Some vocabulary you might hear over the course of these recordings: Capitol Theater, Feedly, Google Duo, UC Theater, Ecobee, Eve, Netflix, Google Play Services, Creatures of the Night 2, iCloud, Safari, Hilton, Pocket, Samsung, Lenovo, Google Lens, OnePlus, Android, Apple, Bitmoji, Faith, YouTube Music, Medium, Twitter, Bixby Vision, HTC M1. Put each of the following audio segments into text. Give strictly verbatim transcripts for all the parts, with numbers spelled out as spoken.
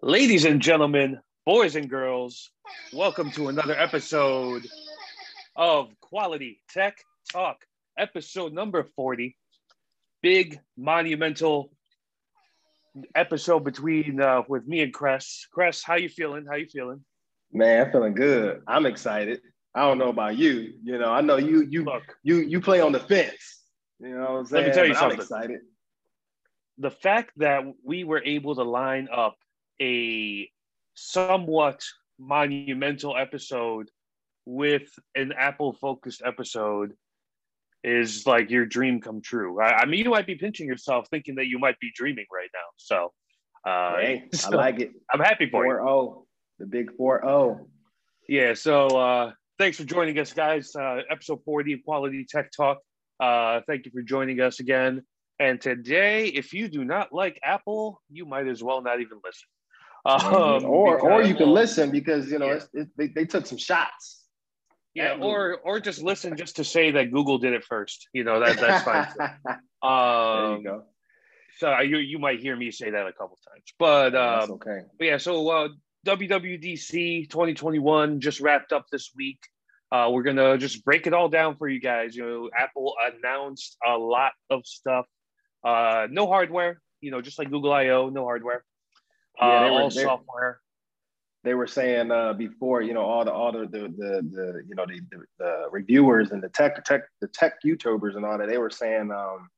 Ladies and gentlemen, boys and girls, welcome to another episode of Quality Tech Talk, episode number forty. Big, monumental episode between uh, with me and Cress. Cress, how you feeling? How you feeling? Man, I'm feeling good. I'm excited. I don't know about you. You know, I know you. You Look, you you play on the fence. You know what I'm saying? Let me tell you but something. I'm excited. The fact that we were able to line up a somewhat monumental episode with an Apple-focused episode is like your dream come true. I, I mean, you might be pinching yourself thinking that you might be dreaming right now. So, uh, hey, so I like it. I'm happy for you. four oh, the big four oh. Yeah, so uh, thanks for joining us, guys. Uh, episode forty of Quality Tech Talk. Uh, thank you for joining us again. And today, if you do not like Apple, you might as well not even listen. Um, or because, or you can listen because, you know, yeah. it's, it, they, they took some shots. Yeah, or or just listen just to say that Google did it first. You know, that, that's fine. um, there you go. So you, you might hear me say that a couple times. But, um, that's okay. But yeah, so uh, W W D C twenty twenty-one just wrapped up this week. Uh, we're going to just break it all down for you guys. You know, Apple announced a lot of stuff. Uh, no hardware, you know, just like Google I O, no hardware. Yeah, they were, uh, all they, software. They were saying uh, before, you know, all the all the the, the, the you know the, the the reviewers and the tech tech the tech YouTubers and all that. They were saying um,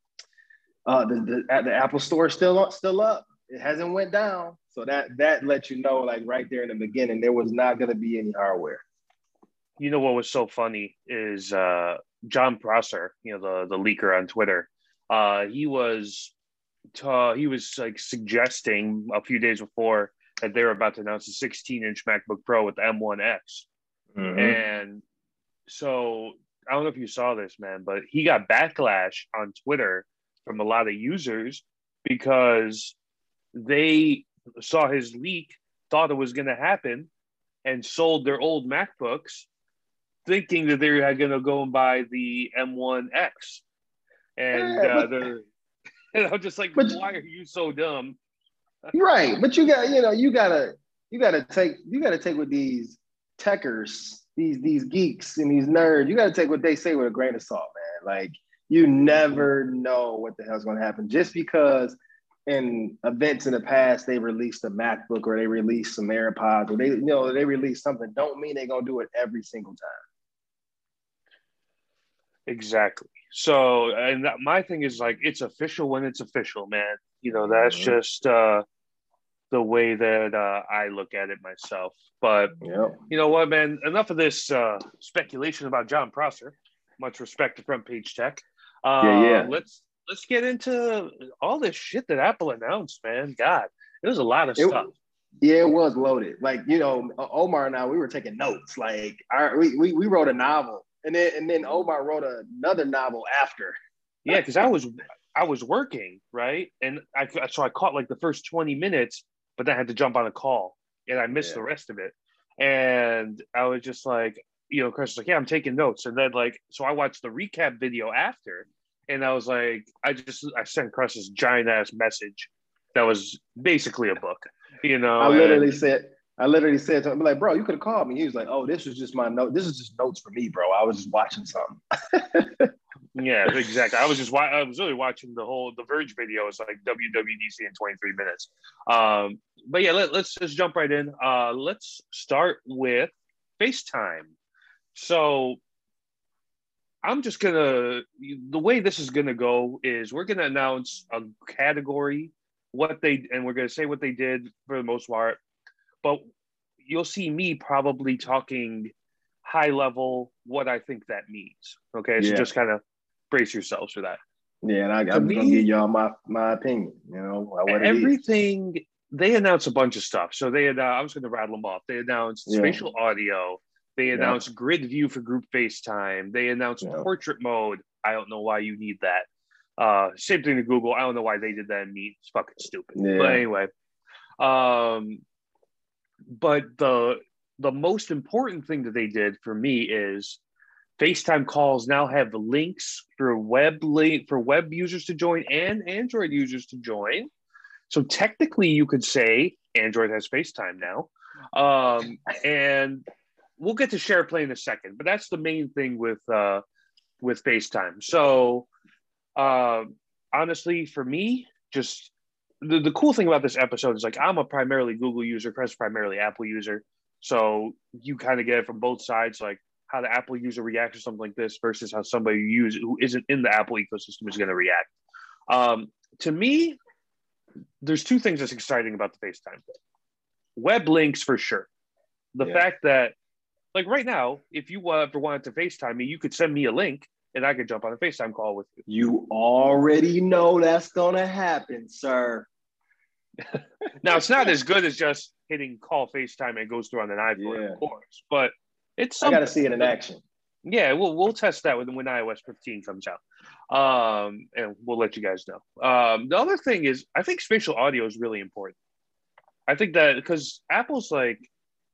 uh, the, the the Apple Store still up, still up. It hasn't went down. So that that lets you know, like right there in the beginning, there was not going to be any hardware. You know what was so funny is uh, John Prosser, you know, the the leaker on Twitter. Uh, he was uh, he was like suggesting a few days before that they were about to announce a sixteen-inch MacBook Pro with M one X, mm-hmm. and so I don't know if you saw this, man, but he got backlash on Twitter from a lot of users because they saw his leak, thought it was going to happen, and sold their old MacBooks, thinking that they were going to go and buy the M one X. And, uh, they're, and I'm just like, but why are you so dumb? Right, but you got, you know, you gotta, you gotta take, you gotta take with these techers, these these geeks and these nerds. You gotta take what they say with a grain of salt, man. Like you never know what the hell's gonna happen. Just because in events in the past they released a MacBook or they released some AirPods or they, you know, they released something, don't mean they're gonna do it every single time. Exactly. So, and my thing is like, it's official when it's official, man. You know, that's mm-hmm. just uh, the way that uh, I look at it myself. But yep. You know what, man? Enough of this uh, speculation about John Prosser. Much respect to Front Page Tech. Uh, yeah, yeah. Let's let's get into all this shit that Apple announced, man. God, it was a lot of it, stuff. Yeah, it was loaded. Like, you know, Omar and I, we were taking notes. Like, our, we, we we wrote a novel. And then, and then Omar wrote another novel after. Yeah, because I was I was working, right? And I so I caught like the first twenty minutes, but then I had to jump on a call, and I missed yeah. the rest of it. And I was just like, you know, Chris was like, yeah, I'm taking notes. And then like, so I watched the recap video after, and I was like, I just I sent Chris this giant ass message that was basically a book, you know. I literally and, said. I literally said to him, I'm like, bro, you could have called me. He was like, oh, this was just my note. This is just notes for me, bro. I was just watching something. Yeah, exactly. I was just wa- I was really watching the whole The Verge video. It's like W W D C in twenty-three minutes. Um, but yeah, let, let's just jump right in. Uh, let's start with FaceTime. So I'm just going to, the way this is going to go is we're going to announce a category, what they, and we're going to say what they did for the most part. But you'll see me probably talking high level what I think that means. Okay, so yeah. just kind of brace yourselves for that. Yeah, and I, I'm me, gonna give y'all my my opinion. You know, everything they announced a bunch of stuff. So they had, uh, I'm just gonna rattle them off. They announced yeah. spatial audio. They announced yeah. grid view for group FaceTime. They announced yeah. portrait mode. I don't know why you need that. Uh, same thing to Google. I don't know why they did that in Meet. It's fucking stupid. Yeah. But anyway, um. But the the most important thing that they did for me is FaceTime calls now have links for web link for web users to join and Android users to join. So technically you could say Android has FaceTime now. Um, and we'll get to SharePlay in a second, but that's the main thing with uh, with FaceTime. So uh, honestly, for me, just the, the cool thing about this episode is like, I'm a primarily Google user, Chris primarily Apple user. So you kind of get it from both sides, like how the Apple user reacts to something like this versus how somebody who, use, who isn't in the Apple ecosystem is going to react. Um, to me, there's two things that's exciting about the FaceTime thing. Web links for sure. The yeah. fact that, like right now, if you uh, ever wanted to FaceTime me, you could send me a link and I could jump on a FaceTime call with you. You already know that's going to happen, sir. Now, it's not as good as just hitting call FaceTime and it goes through on an iPhone, yeah. of course, but it's something. I got to see it in action. Yeah, we'll we'll test that when, when iOS fifteen comes out, um, and we'll let you guys know. Um, the other thing is, I think spatial audio is really important. I think that because Apple's like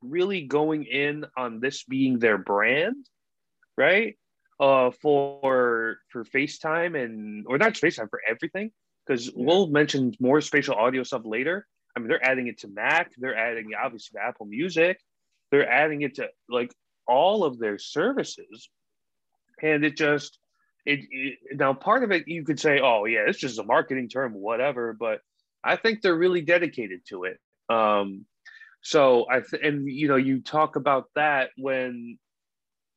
really going in on this being their brand, right? Uh, for for FaceTime and or not FaceTime for everything, because yeah. we'll mention more spatial audio stuff later. I mean, they're adding it to Mac. They're adding obviously to Apple Music. They're adding it to like all of their services, and it just it, it now part of it you could say, oh yeah, it's just a marketing term, whatever. But I think they're really dedicated to it. Um, so I th- and you know you talk about that when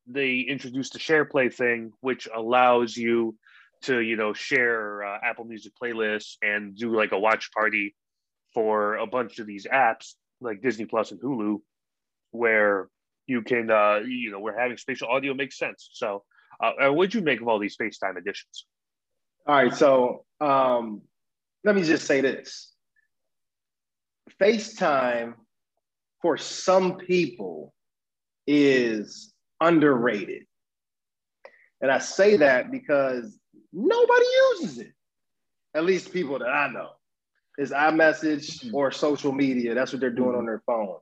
they introduced the SharePlay thing, which allows you to you know share uh, Apple Music playlists and do like a watch party for a bunch of these apps like Disney Plus and Hulu, where you can, uh, you know, we're having spatial audio makes sense. So uh, what'd you make of all these FaceTime additions? All right, so um, let me just say this. FaceTime, for some people, is underrated. And I say that because nobody uses it, at least people that I know. It's iMessage or social media. That's what they're doing on their phone.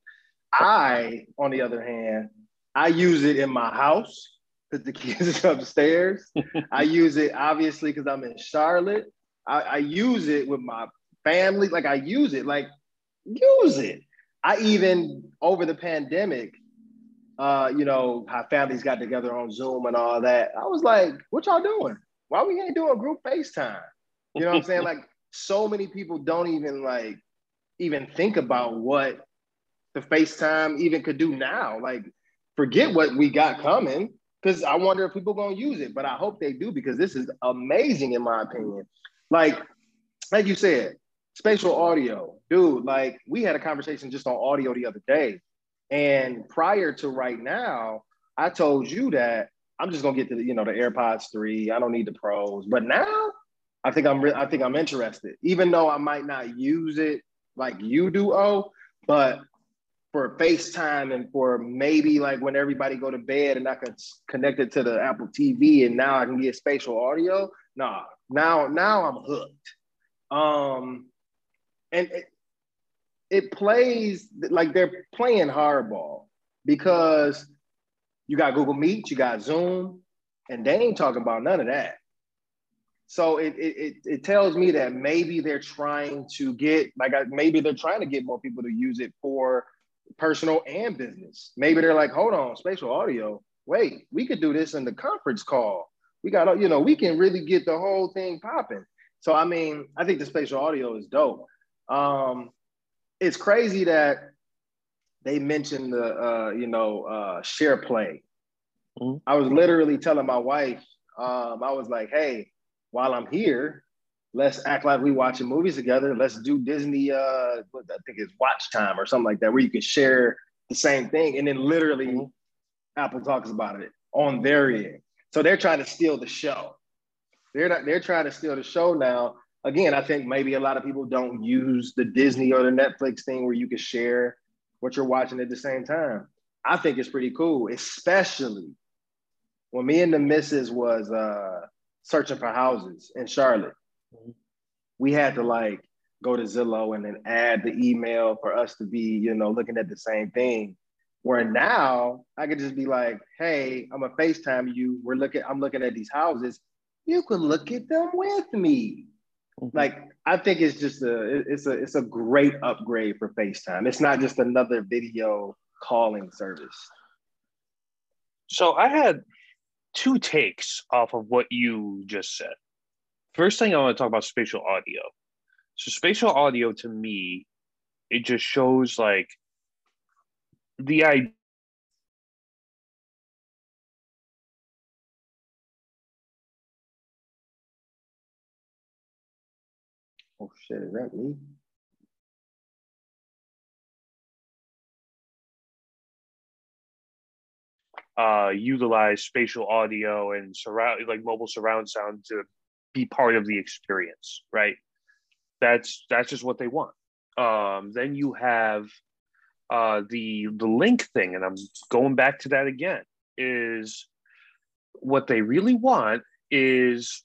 I, on the other hand, I use it in my house because the kids are upstairs. I use it, obviously, because I'm in Charlotte. I, I use it with my family. Like, I use it. Like, use it. I even, over the pandemic, uh, you know, how families got together on Zoom and all that. I was like, what y'all doing? Why we ain't doing group FaceTime? You know what I'm saying? Like, so many people don't even, like, even think about what the FaceTime even could do now. Like, forget what we got coming, because I wonder if people gonna use it, but I hope they do, because this is amazing in my opinion. Like, like you said, spatial audio, dude, like we had a conversation just on audio the other day. And prior to right now, I told you that I'm just gonna get to the, you know, the AirPods three, I don't need the Pros, but now I think I'm, re- I think I'm interested, even though I might not use it like you do, oh, but for FaceTime and for maybe like when everybody go to bed and I can connect it to the Apple T V and now I can get spatial audio. Nah, now, now I'm hooked. Um, and it, it plays like they're playing hardball because you got Google Meet, you got Zoom, and they ain't talking about none of that. So it it it tells me that maybe they're trying to get, like maybe they're trying to get more people to use it for personal and business. Maybe they're like, hold on, spatial audio, wait, we could do this in the conference call. We got, you know, we can really get the whole thing popping. So, I mean, I think the spatial audio is dope. Um, it's crazy that they mentioned the, uh, you know, uh, SharePlay. Mm-hmm. I was literally telling my wife, um, I was like, hey, while I'm here, let's act like we watching movies together. Let's do Disney, uh, I think it's Watch Time or something like that, where you can share the same thing. And then literally mm-hmm. Apple talks about it on their end. So they're trying to steal the show. They're not, they're trying to steal the show now. Again, I think maybe a lot of people don't use the Disney or the Netflix thing where you can share what you're watching at the same time. I think it's pretty cool, especially when me and the missus was uh, searching for houses in Charlotte. We had to like go to Zillow and then add the email for us to be, you know, looking at the same thing. Where now I could just be like, hey, I'm gonna FaceTime you. We're looking, I'm looking at these houses. You can look at them with me. Mm-hmm. Like, I think it's just a, it's a, it's a great upgrade for FaceTime. It's not just another video calling service. So I had two takes off of what you just said. First thing I want to talk about spatial audio. So spatial audio to me, it just shows like the idea. Oh shit, is that me? Uh, utilize spatial audio and surround, like mobile surround sound, to be part of the experience, right? That's that's just what they want. Um, then you have uh, the the link thing, and I'm going back to that again. Is what they really want is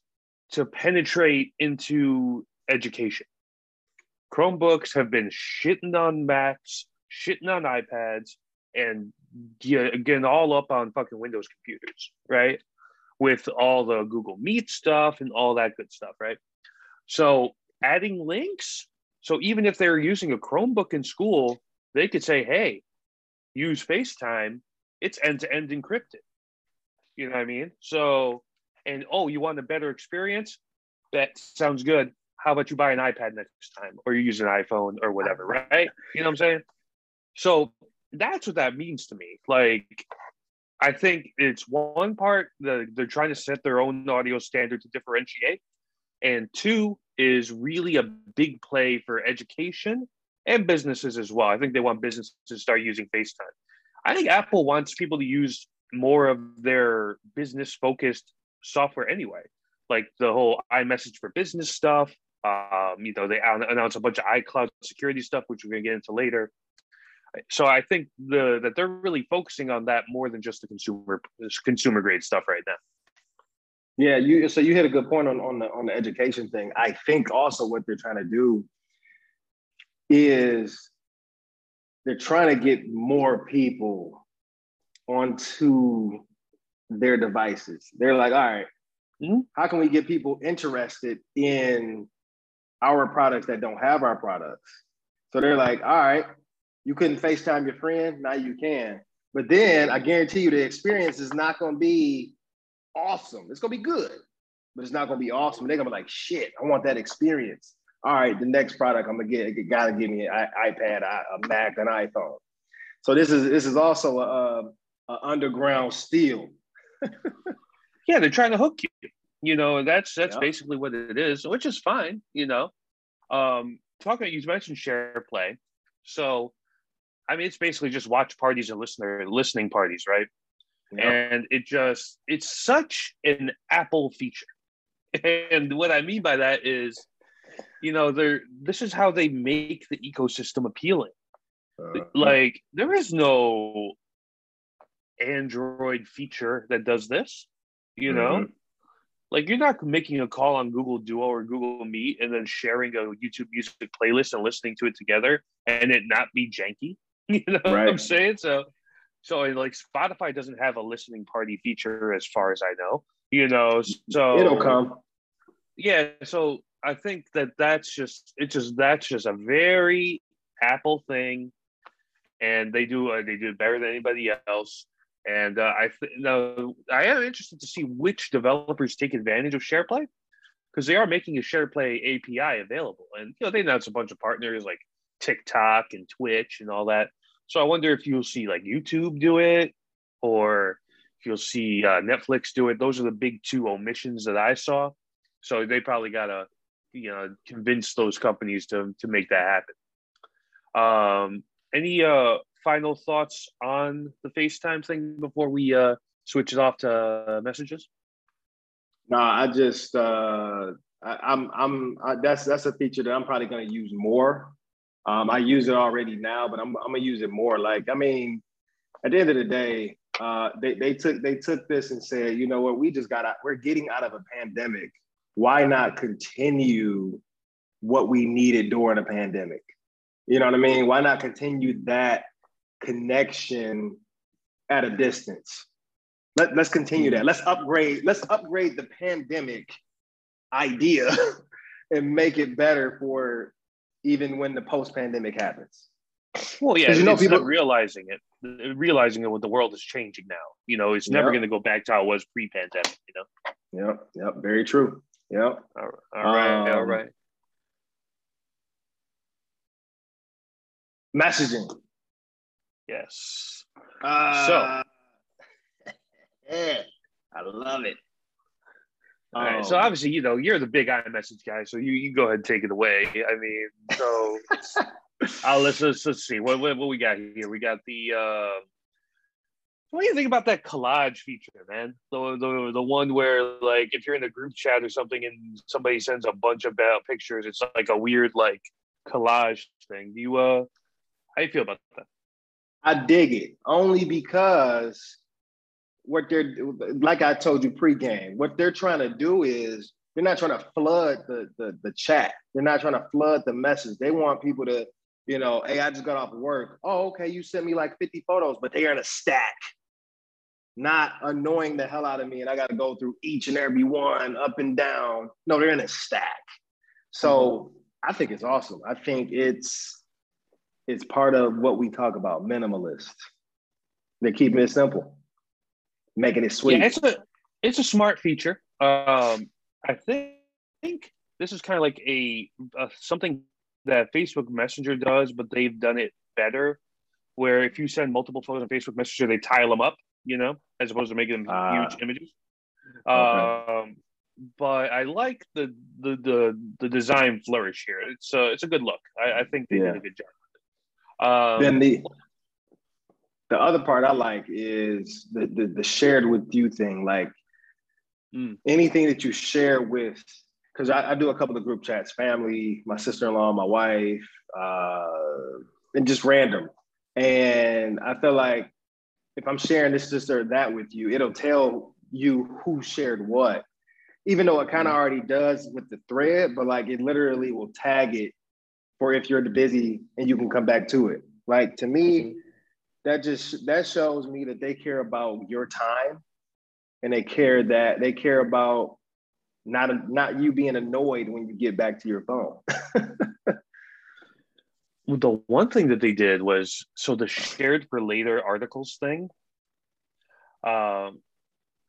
to penetrate into education. Chromebooks have been shitting on Macs, shitting on iPads, and Get, getting all up on fucking Windows computers, right? With all the Google Meet stuff and all that good stuff, right? So adding links. So even if they're using a Chromebook in school, they could say, hey, use FaceTime. It's end-to-end encrypted. You know what I mean? So, and oh, you want a better experience? That sounds good. How about you buy an iPad next time, or you use an iPhone or whatever, right? You know what I'm saying? So that's what that means to me. Like, I think it's one part, the, they're trying to set their own audio standard to differentiate. And two is really a big play for education and businesses as well. I think they want businesses to start using FaceTime. I think Apple wants people to use more of their business-focused software anyway. Like the whole iMessage for Business stuff. Um, you know, they announced a bunch of iCloud security stuff, which we're going to get into later. So I think the that they're really focusing on that more than just the consumer consumer grade stuff right now. Yeah, you so you hit a good point on, on the on the education thing. I think also what they're trying to do is they're trying to get more people onto their devices. They're like, all right, mm-hmm. how can we get people interested in our products that don't have our products? So they're like, all right, you couldn't FaceTime your friend, now you can. But then I guarantee you the experience is not gonna be awesome. It's gonna be good, but it's not gonna be awesome. They're gonna be like, shit, I want that experience. All right, the next product I'm gonna get, you gotta give me an iPad, a Mac, an iPhone. So this is this is also a, a underground steal. Yeah, they're trying to hook you. You know, that's that's yeah. basically what it is, which is fine, you know. Um, talking about, you mentioned SharePlay. So I mean, it's basically just watch parties and listener listening parties, right? Yep. And it just, it's such an Apple feature. And what I mean by that is, you know, they're, this is how they make the ecosystem appealing. Uh, like, there is no Android feature that does this, you mm-hmm. know? Like, you're not making a call on Google Duo or Google Meet and then sharing a YouTube Music playlist and listening to it together and it not be janky. You know right. what I'm saying? So, so like Spotify doesn't have a listening party feature as far as I know, you know, so it'll come. Yeah. So I think that that's just, it's just, that's just a very Apple thing, and they do, uh, they do it better than anybody else. And uh, I th- no, I am interested to see which developers take advantage of SharePlay, because they are making a SharePlay A P I available. And, you know, they announced a bunch of partners like TikTok and Twitch and all that. So I wonder if you'll see like YouTube do it, or if you'll see uh, Netflix do it. Those are the big two omissions that I saw. So they probably got to, you know, convince those companies to to make that happen. Um, any uh, final thoughts on the FaceTime thing before we uh, switch it off to messages? No, I just uh, I, I'm I'm I, that's that's a feature that I'm probably going to use more. Um, I use it already now, but I'm, I'm gonna use it more. Like, I mean, at the end of the day, uh, they they took they took this and said, you know what, we just got out, we're getting out of a pandemic. Why not continue what we needed during a pandemic? You know what I mean? Why not continue that connection at a distance. Let, let's continue that. Let's upgrade, let's upgrade the pandemic idea and make it better for even when the post-pandemic happens. Well, yeah, you know, people not realizing it, realizing that what the world is changing now. You know, it's never yep. going to go back to how it was pre-pandemic, you know? Yep, yep, very true. Yep. All right, all right. Um, all right. Messaging. Yes. Uh, so. Yeah, I love it. All right, um, so obviously, you know, you're the big iMessage guy, so you, you go ahead and take it away. I mean, so I'll, let's, let's, let's see what, what what we got here. We got the uh, what do you think about that collage feature, man? The, the the one where, like, if you're in a group chat or something and somebody sends a bunch of bad pictures, it's like a weird like collage thing. Do you uh, how do you feel about that? I dig it only because. What they're, like I told you pregame, what they're trying to do is they're not trying to flood the, the the chat. They're not trying to flood the message. They want people to, you know, hey, I just got off work. Oh, okay, you sent me like fifty photos, but they are in a stack, not annoying the hell out of me. And I got to go through each and every one up and down. No, they're in a stack. So I think it's awesome. I think it's, it's part of what we talk about, minimalist. They're keeping it simple. Making it sweet. Yeah, it's a it's a smart feature. Um, I think, think this is kind of like a, a something that Facebook Messenger does, but they've done it better. Where if you send multiple photos on Facebook Messenger, they tile them up, you know, as opposed to making them uh, huge images. Okay. Um, but I like the the the, the design flourish here. It's a, it's a good look. I, I think they yeah. did a good job. Um, then the. The other part I like is the, the, the shared with you thing. Like mm. anything that you share with, because I, I do a couple of group chats, family, my sister-in-law, my wife, uh, and just random. And I feel like if I'm sharing this, this, or that with you, it'll tell you who shared what, even though it kind of already does with the thread, but like it literally will tag it for if you're busy and you can come back to it. Like to me, That just that shows me that they care about your time, and they care that they care about not not you being annoyed when you get back to your phone. The one thing that they did was so the shared for later articles thing. Um,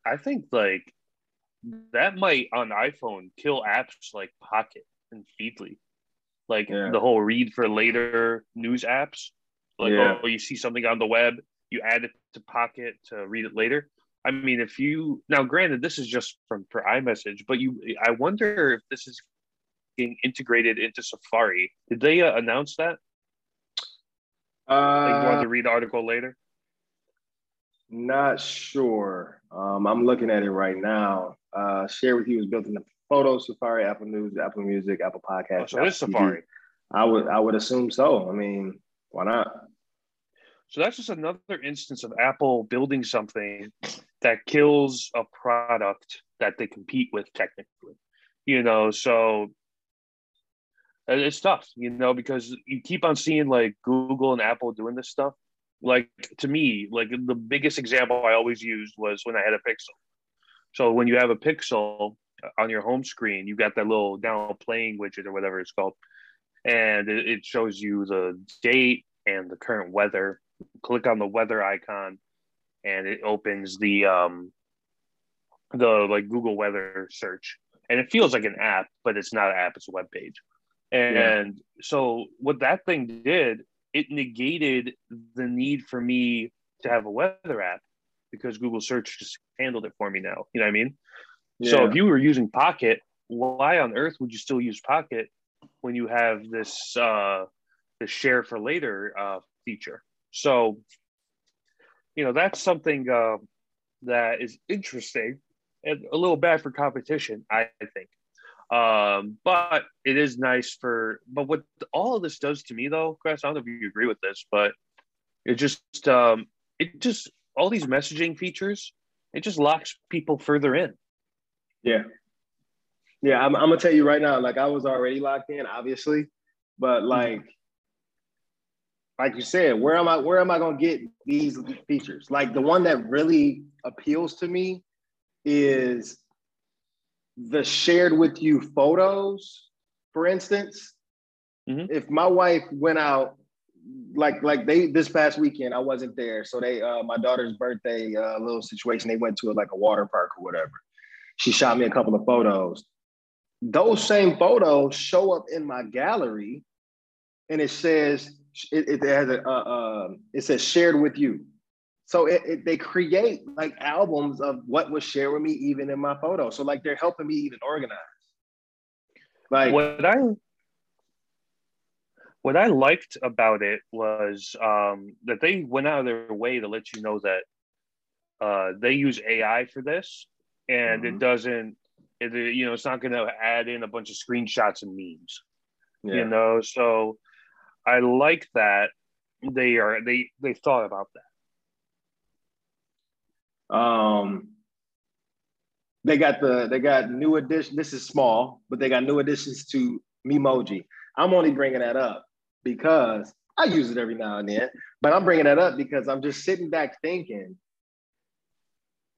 I think like that might on iPhone kill apps like Pocket and Feedly, like yeah. the whole read for later news apps. Like, yeah. oh, you see something on the web, you add it to Pocket to read it later. I mean, if you, now granted, this is just from for iMessage, but you, I wonder if this is being integrated into Safari. Did they uh, announce that? Uh, like you want to read the article later? Not sure. Um, I'm looking at it right now. Uh, share with you is built in the Photos, Safari, Apple News, Apple Music, Apple Podcasts. Oh, so it's Safari. I would, I would assume so. I mean, why not? So that's just another instance of Apple building something that kills a product that they compete with technically, you know, so it's tough, you know, because you keep on seeing like Google and Apple doing this stuff. Like to me, like the biggest example I always used was when I had a Pixel. So when you have a Pixel on your home screen, you got that little down playing widget or whatever it's called. And it shows you the date and the current weather. Click on the weather icon and it opens the um, the like Google weather search. And it feels like an app, but it's not an app, it's a web page. And yeah. so what that thing did, it negated the need for me to have a weather app because Google search just handled it for me now. You know what I mean? Yeah. So if you were using Pocket, why on earth would you still use Pocket when you have this uh, the share for later uh, feature? So, you know, that's something uh, that is interesting and a little bad for competition, I think. Um, but it is nice for, but what all of this does to me though, Chris, I don't know if you agree with this, but it just, um, it just, all these messaging features, it just locks people further in. Yeah. Yeah, I'm, I'm gonna tell you right now, like I was already locked in, obviously, but like like you said, where am I, where am I going to get these features? Like the one that really appeals to me is the shared with you photos, for instance. Mm-hmm. If my wife went out, like like they this past weekend, I wasn't there. So they uh, my daughter's birthday uh, little situation, they went to a, like a water park or whatever. She shot me a couple of photos. Those same photos show up in my gallery, and it says it, it has a uh, uh, it says shared with you. So it, it, they create like albums of what was shared with me, even in my photo. So like they're helping me even organize. Like what I. What I liked about it was um, that they went out of their way to let you know that uh, they use A I for this, and mm-hmm. it doesn't, it, you know, it's not going to add in a bunch of screenshots and memes, yeah. you know. So I like that they are they they thought about that. Um, they got the they got new addition. This is small, but they got new additions to Memoji. I'm only bringing that up because I use it every now and then, but I'm bringing that up because I'm just sitting back thinking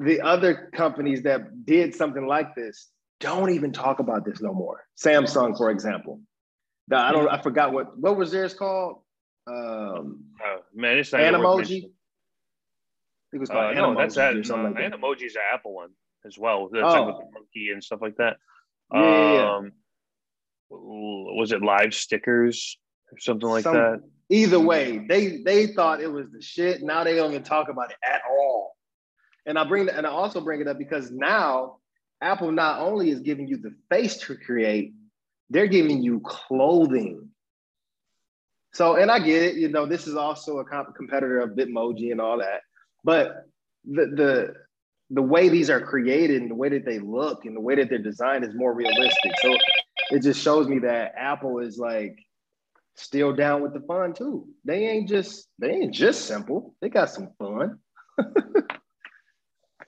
the other companies that did something like this don't even talk about this no more. Samsung, for example. The, I don't. I forgot what, what was theirs called? Um, oh, man, it's not Animoji? It was called uh, Animoji. No, that's that. No, like that. Animoji's an Apple one as well. That's oh. like with the monkey and stuff like that. Yeah, um, yeah, yeah. Was it Live Stickers or something like Some, that? Either way, they they thought it was the shit. Now they don't even talk about it at all. And I bring and I also bring it up because now Apple not only is giving you the face to create, they're giving you clothing. So, and I get it, you know, this is also a comp- competitor of Bitmoji and all that, but the the the way these are created and the way that they look and the way that they're designed is more realistic. So. It just shows me that Apple is like still down with the fun too. They ain't just they ain't just simple. They got some fun.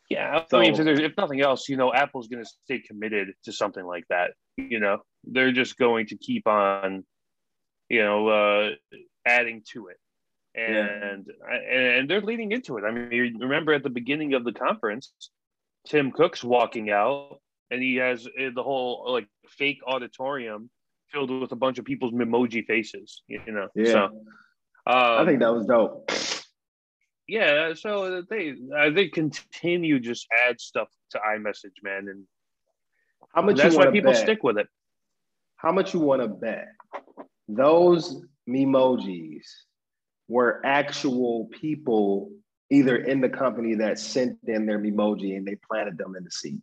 yeah, so, I mean, if, there's, if nothing else, you know, Apple's going to stay committed to something like that. You know, they're just going to keep on, you know, uh, adding to it, and yeah. and they're leading into it. I mean, you remember at the beginning of the conference, Tim Cook's walking out. And he has the whole like fake auditorium filled with a bunch of people's Memoji faces, you know. Yeah. So um, I think that was dope. Yeah. So they uh, they continue just add stuff to iMessage, man, and how much? That's why people stick with it. How much you want to bet those Memojis were actual people either in the company that sent in their Memoji and they planted them in the seats.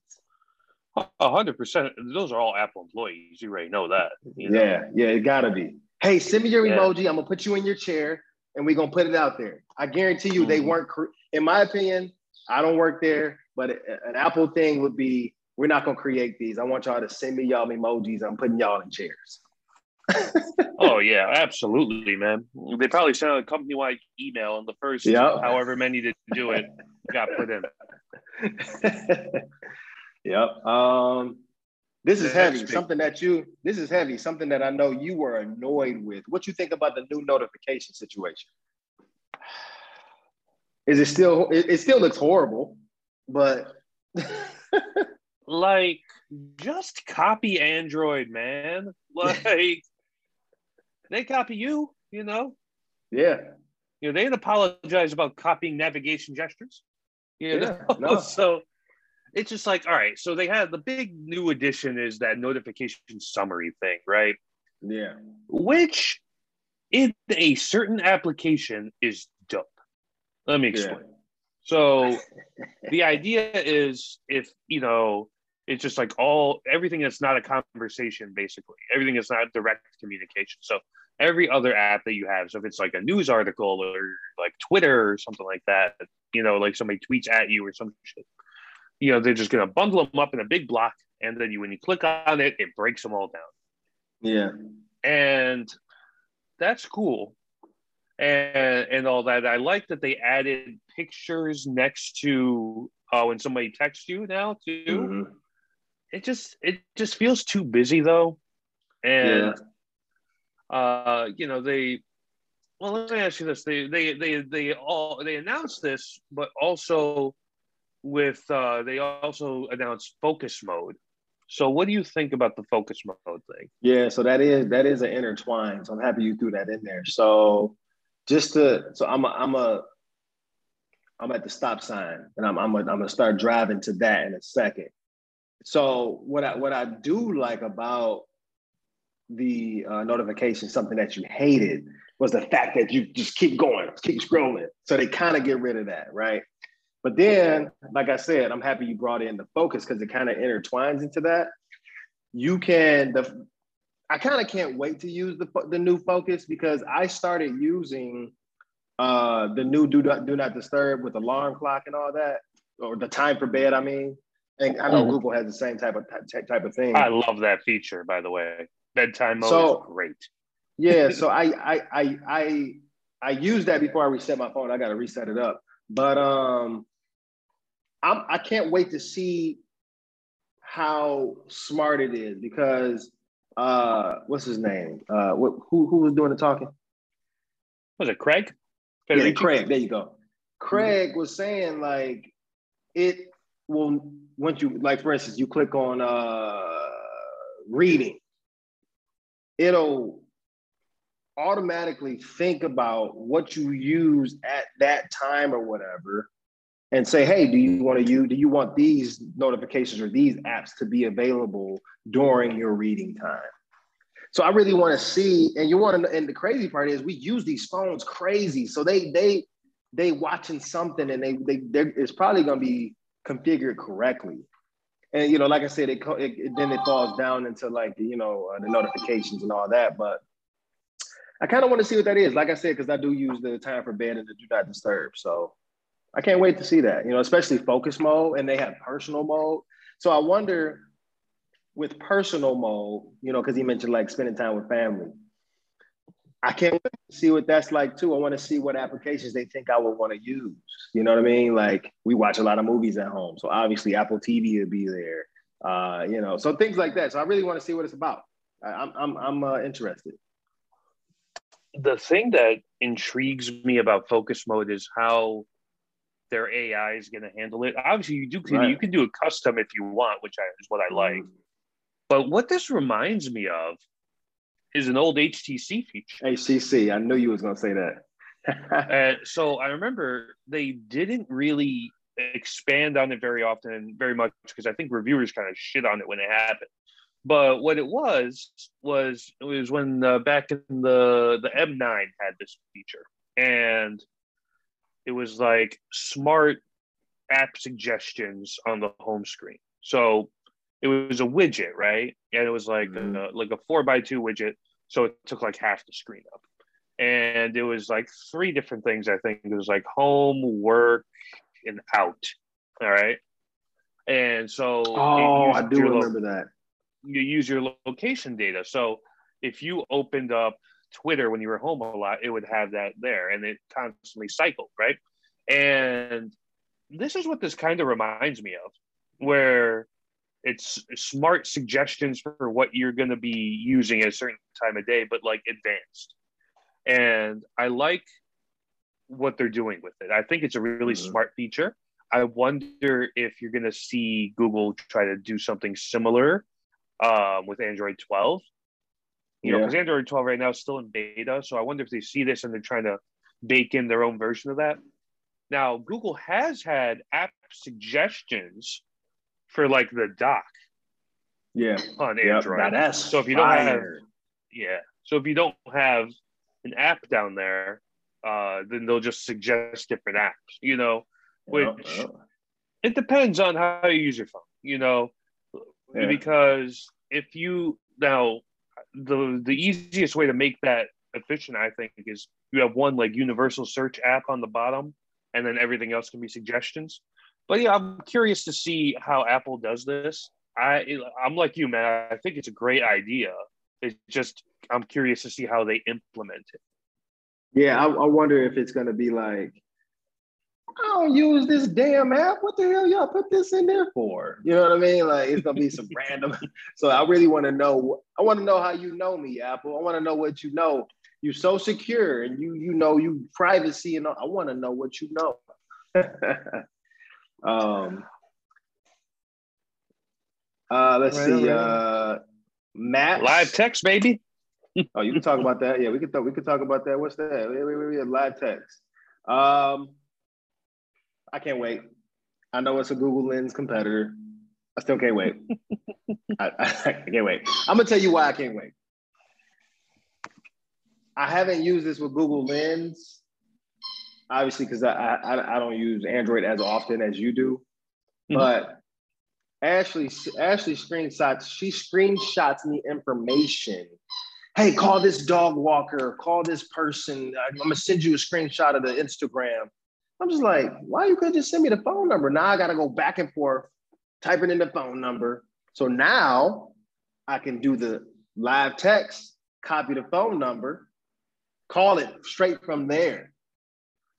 A hundred percent. Those are all Apple employees. You already know that. You know? Yeah, yeah, it gotta be. Hey, send me your yeah. emoji. I'm gonna put you in your chair, and we're gonna put it out there. I guarantee you, mm-hmm. they weren't. Cre- in my opinion, I don't work there, but an Apple thing would be, we're not gonna create these. I want y'all to send me y'all emojis. I'm putting y'all in chairs. oh yeah, absolutely, man. They probably sent a company-wide email, and the first, yep. however many to do it, got put in. Yep. Um, this is heavy. Something that you, this is heavy. Something that I know you were annoyed with. What you think about the new notification situation? Is it still, it, it still looks horrible, but. like, just copy Android, man. Like, they copy you, you know? Yeah. You know, they didn't apologize about copying navigation gestures. You know? Yeah, no. So. It's just like, all right, so they had the big new addition is that notification summary thing, right? Yeah. Which in a certain application is dope. Let me explain. Yeah. So the idea is if, you know, it's just like all, everything that's not a conversation, basically. Everything that's not direct communication. So every other app that you have, so if it's like a news article or like Twitter or something like that, you know, like somebody tweets at you or some shit. You know, they're just going to bundle them up in a big block. And then you, when you click on it, it breaks them all down. Yeah. And that's cool. And and all that. I like that they added pictures next to uh, when somebody texts you now, too. Mm-hmm. It just it just feels too busy, though. And, yeah. uh, you know, they Well, let me ask you this: they they they they all they announced this, but also with uh, they also announced focus mode. So, what do you think about the focus mode thing? Yeah, so that is that is an intertwined. So I'm happy you threw that in there. So just to so I'm a, I'm a I'm at the stop sign, and I'm I'm a, I'm gonna start driving to that in a second. So what I what I do like about the uh, notification, something that you hated, was the fact that you just keep going, keep scrolling. So they kind of get rid of that, right? But then, like I said, I'm happy you brought in the focus because it kind of intertwines into that. You can, the, I kind of can't wait to use the, the new focus because I started using uh, the new do not, do not disturb with alarm clock and all that, or the time for bed, I mean. And I know Google has the same type of type of thing. I love that feature, by the way. Bedtime mode so, is great. Yeah, so I, I I I I use that before I reset my phone. I got to reset it up, but um, I'm I can't wait to see how smart it is because uh, what's his name? Uh, what who who was doing the talking? Was it Craig? Yeah, Craig. There you go. Craig mm-hmm. was saying like it will once you like for instance you click on uh, reading, it'll automatically think about what you use at that time or whatever and say, hey, do you want to use, do you want these notifications or these apps to be available during your reading time? So I really want to see, and you want to, and the crazy part is we use these phones crazy. So they, they, they watching something and they, they, it's probably going to be configured correctly. And, you know, like I said, it, it, it then it falls down into like, you know, uh, the notifications and all that. But I kind of want to see what that is. Like I said, because I do use the time for bed and the do not disturb. So I can't wait to see that, you know, especially focus mode, and they have personal mode. So I wonder with personal mode, you know, because he mentioned like spending time with family. I can't wait to see what that's like too. I want to see what applications they think I would want to use. You know what I mean? Like we watch a lot of movies at home. So obviously Apple T V would be there, uh, you know, so things like that. So I really want to see what it's about. I, I'm, I'm, I'm uh, interested. The thing that intrigues me about focus mode is how their A I is going to handle it. Obviously you do, right. you can do a custom if you want, which I, is what I like. Mm-hmm. But what this reminds me of is an old H T C feature. H T C, I knew you was going to say that. uh, so I remember they didn't really expand on it very often, very much, because I think reviewers kind of shit on it when it happened. But what it was, was it was when uh, back in the, the M nine had this feature. And it was like smart app suggestions on the home screen. So it was a widget, right? And it was like mm-hmm. a, like a four by two widget. So it took like half the screen up. And it was like three different things, I think. It was like home, work, and out. All right. And so- Oh, I do remember lo- that. You use your location data. So if you opened up Twitter when you were home a lot, it would have that there. And it constantly cycled, right? And this is what this kind of reminds me of, where- it's smart suggestions for what you're going to be using at a certain time of day, but like advanced. And I like what they're doing with it. I think it's a really mm-hmm. smart feature. I wonder if you're going to see Google try to do something similar um, with Android twelve. You yeah. know, because Android twelve right now is still in beta. So I wonder if they see this and they're trying to bake in their own version of that. Now, Google has had app suggestions for like the dock, yeah, on Android. Yep, so if you don't fire. have, yeah, so if you don't have an app down there, uh, then they'll just suggest different apps, you know. Which oh, oh. it depends on how you use your phone, you know, yeah. because if you now the the easiest way to make that efficient, I think, is you have one like universal search app on the bottom, and then everything else can be suggestions. But yeah, I'm curious to see how Apple does this. I, I'm like you, man. I think it's a great idea. It's just, I'm curious to see how they implement it. Yeah, I, I wonder if it's going to be like, I don't use this damn app. What the hell y'all put this in there for? You know what I mean? Like, it's going to be some random. So I really want to know. I want to know how you know me, Apple. I want to know what you know. You're so secure, and you you know you privacy, and all. I want to know what you know. um, uh, let's right see, uh, Matt. Live text, baby. Oh, you can talk about that. Yeah, we can talk. We can talk about that. What's that? Wait, wait, wait, wait. Live text. Um, I can't wait. I know it's a Google Lens competitor. I still can't wait. I, I, I can't wait. I'm gonna tell you why I can't wait. I haven't used this with Google Lens, obviously, because I, I I don't use Android as often as you do. Mm-hmm. But Ashley Ashley screenshots she screenshots me information. Hey, call this dog walker. Call this person. I'm gonna send you a screenshot of the Instagram. I'm just like, why you couldn't just send me the phone number? Now I gotta go back and forth typing in the phone number. So now I can do the live text, copy the phone number, call it straight from there.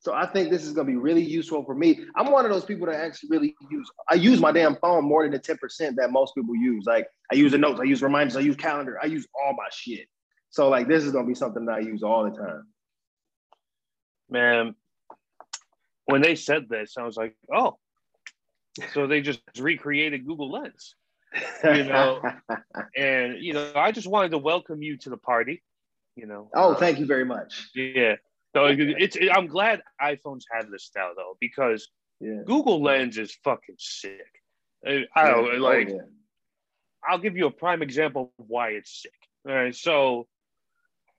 So I think this is going to be really useful for me. I'm one of those people that actually really use, I use my damn phone more than the ten percent that most people use. Like I use the notes, I use reminders, I use calendar, I use all my shit. So like, this is going to be something that I use all the time. Man, when they said this, I was like, oh, so they just recreated Google Lens, you know? And, you know, I just wanted to welcome you to the party. You know. Oh, thank you very much. Yeah. So it's. It, I'm glad iPhones have this now though, because yeah. Google Lens is fucking sick. I, I don't yeah. like. Oh, yeah. I'll give you a prime example of why it's sick. All right. So,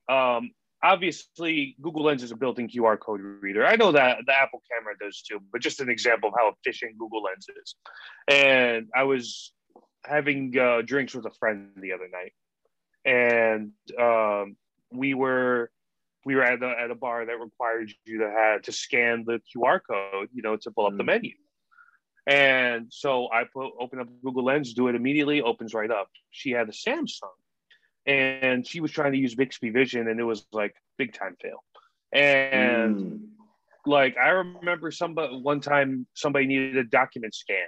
um, obviously Google Lens is a built-in Q R code reader. I know that the Apple camera does too, but just an example of how efficient Google Lens is. And I was having uh, drinks with a friend the other night, and um. We were, we were at a, at a bar that required you to have to scan the Q R code, you know, to pull up mm. the menu. And so I put open up Google Lens, do it immediately, opens right up. She had a Samsung, and she was trying to use Bixby Vision, and it was like big time fail. And mm. like I remember somebody one time somebody needed a document scan.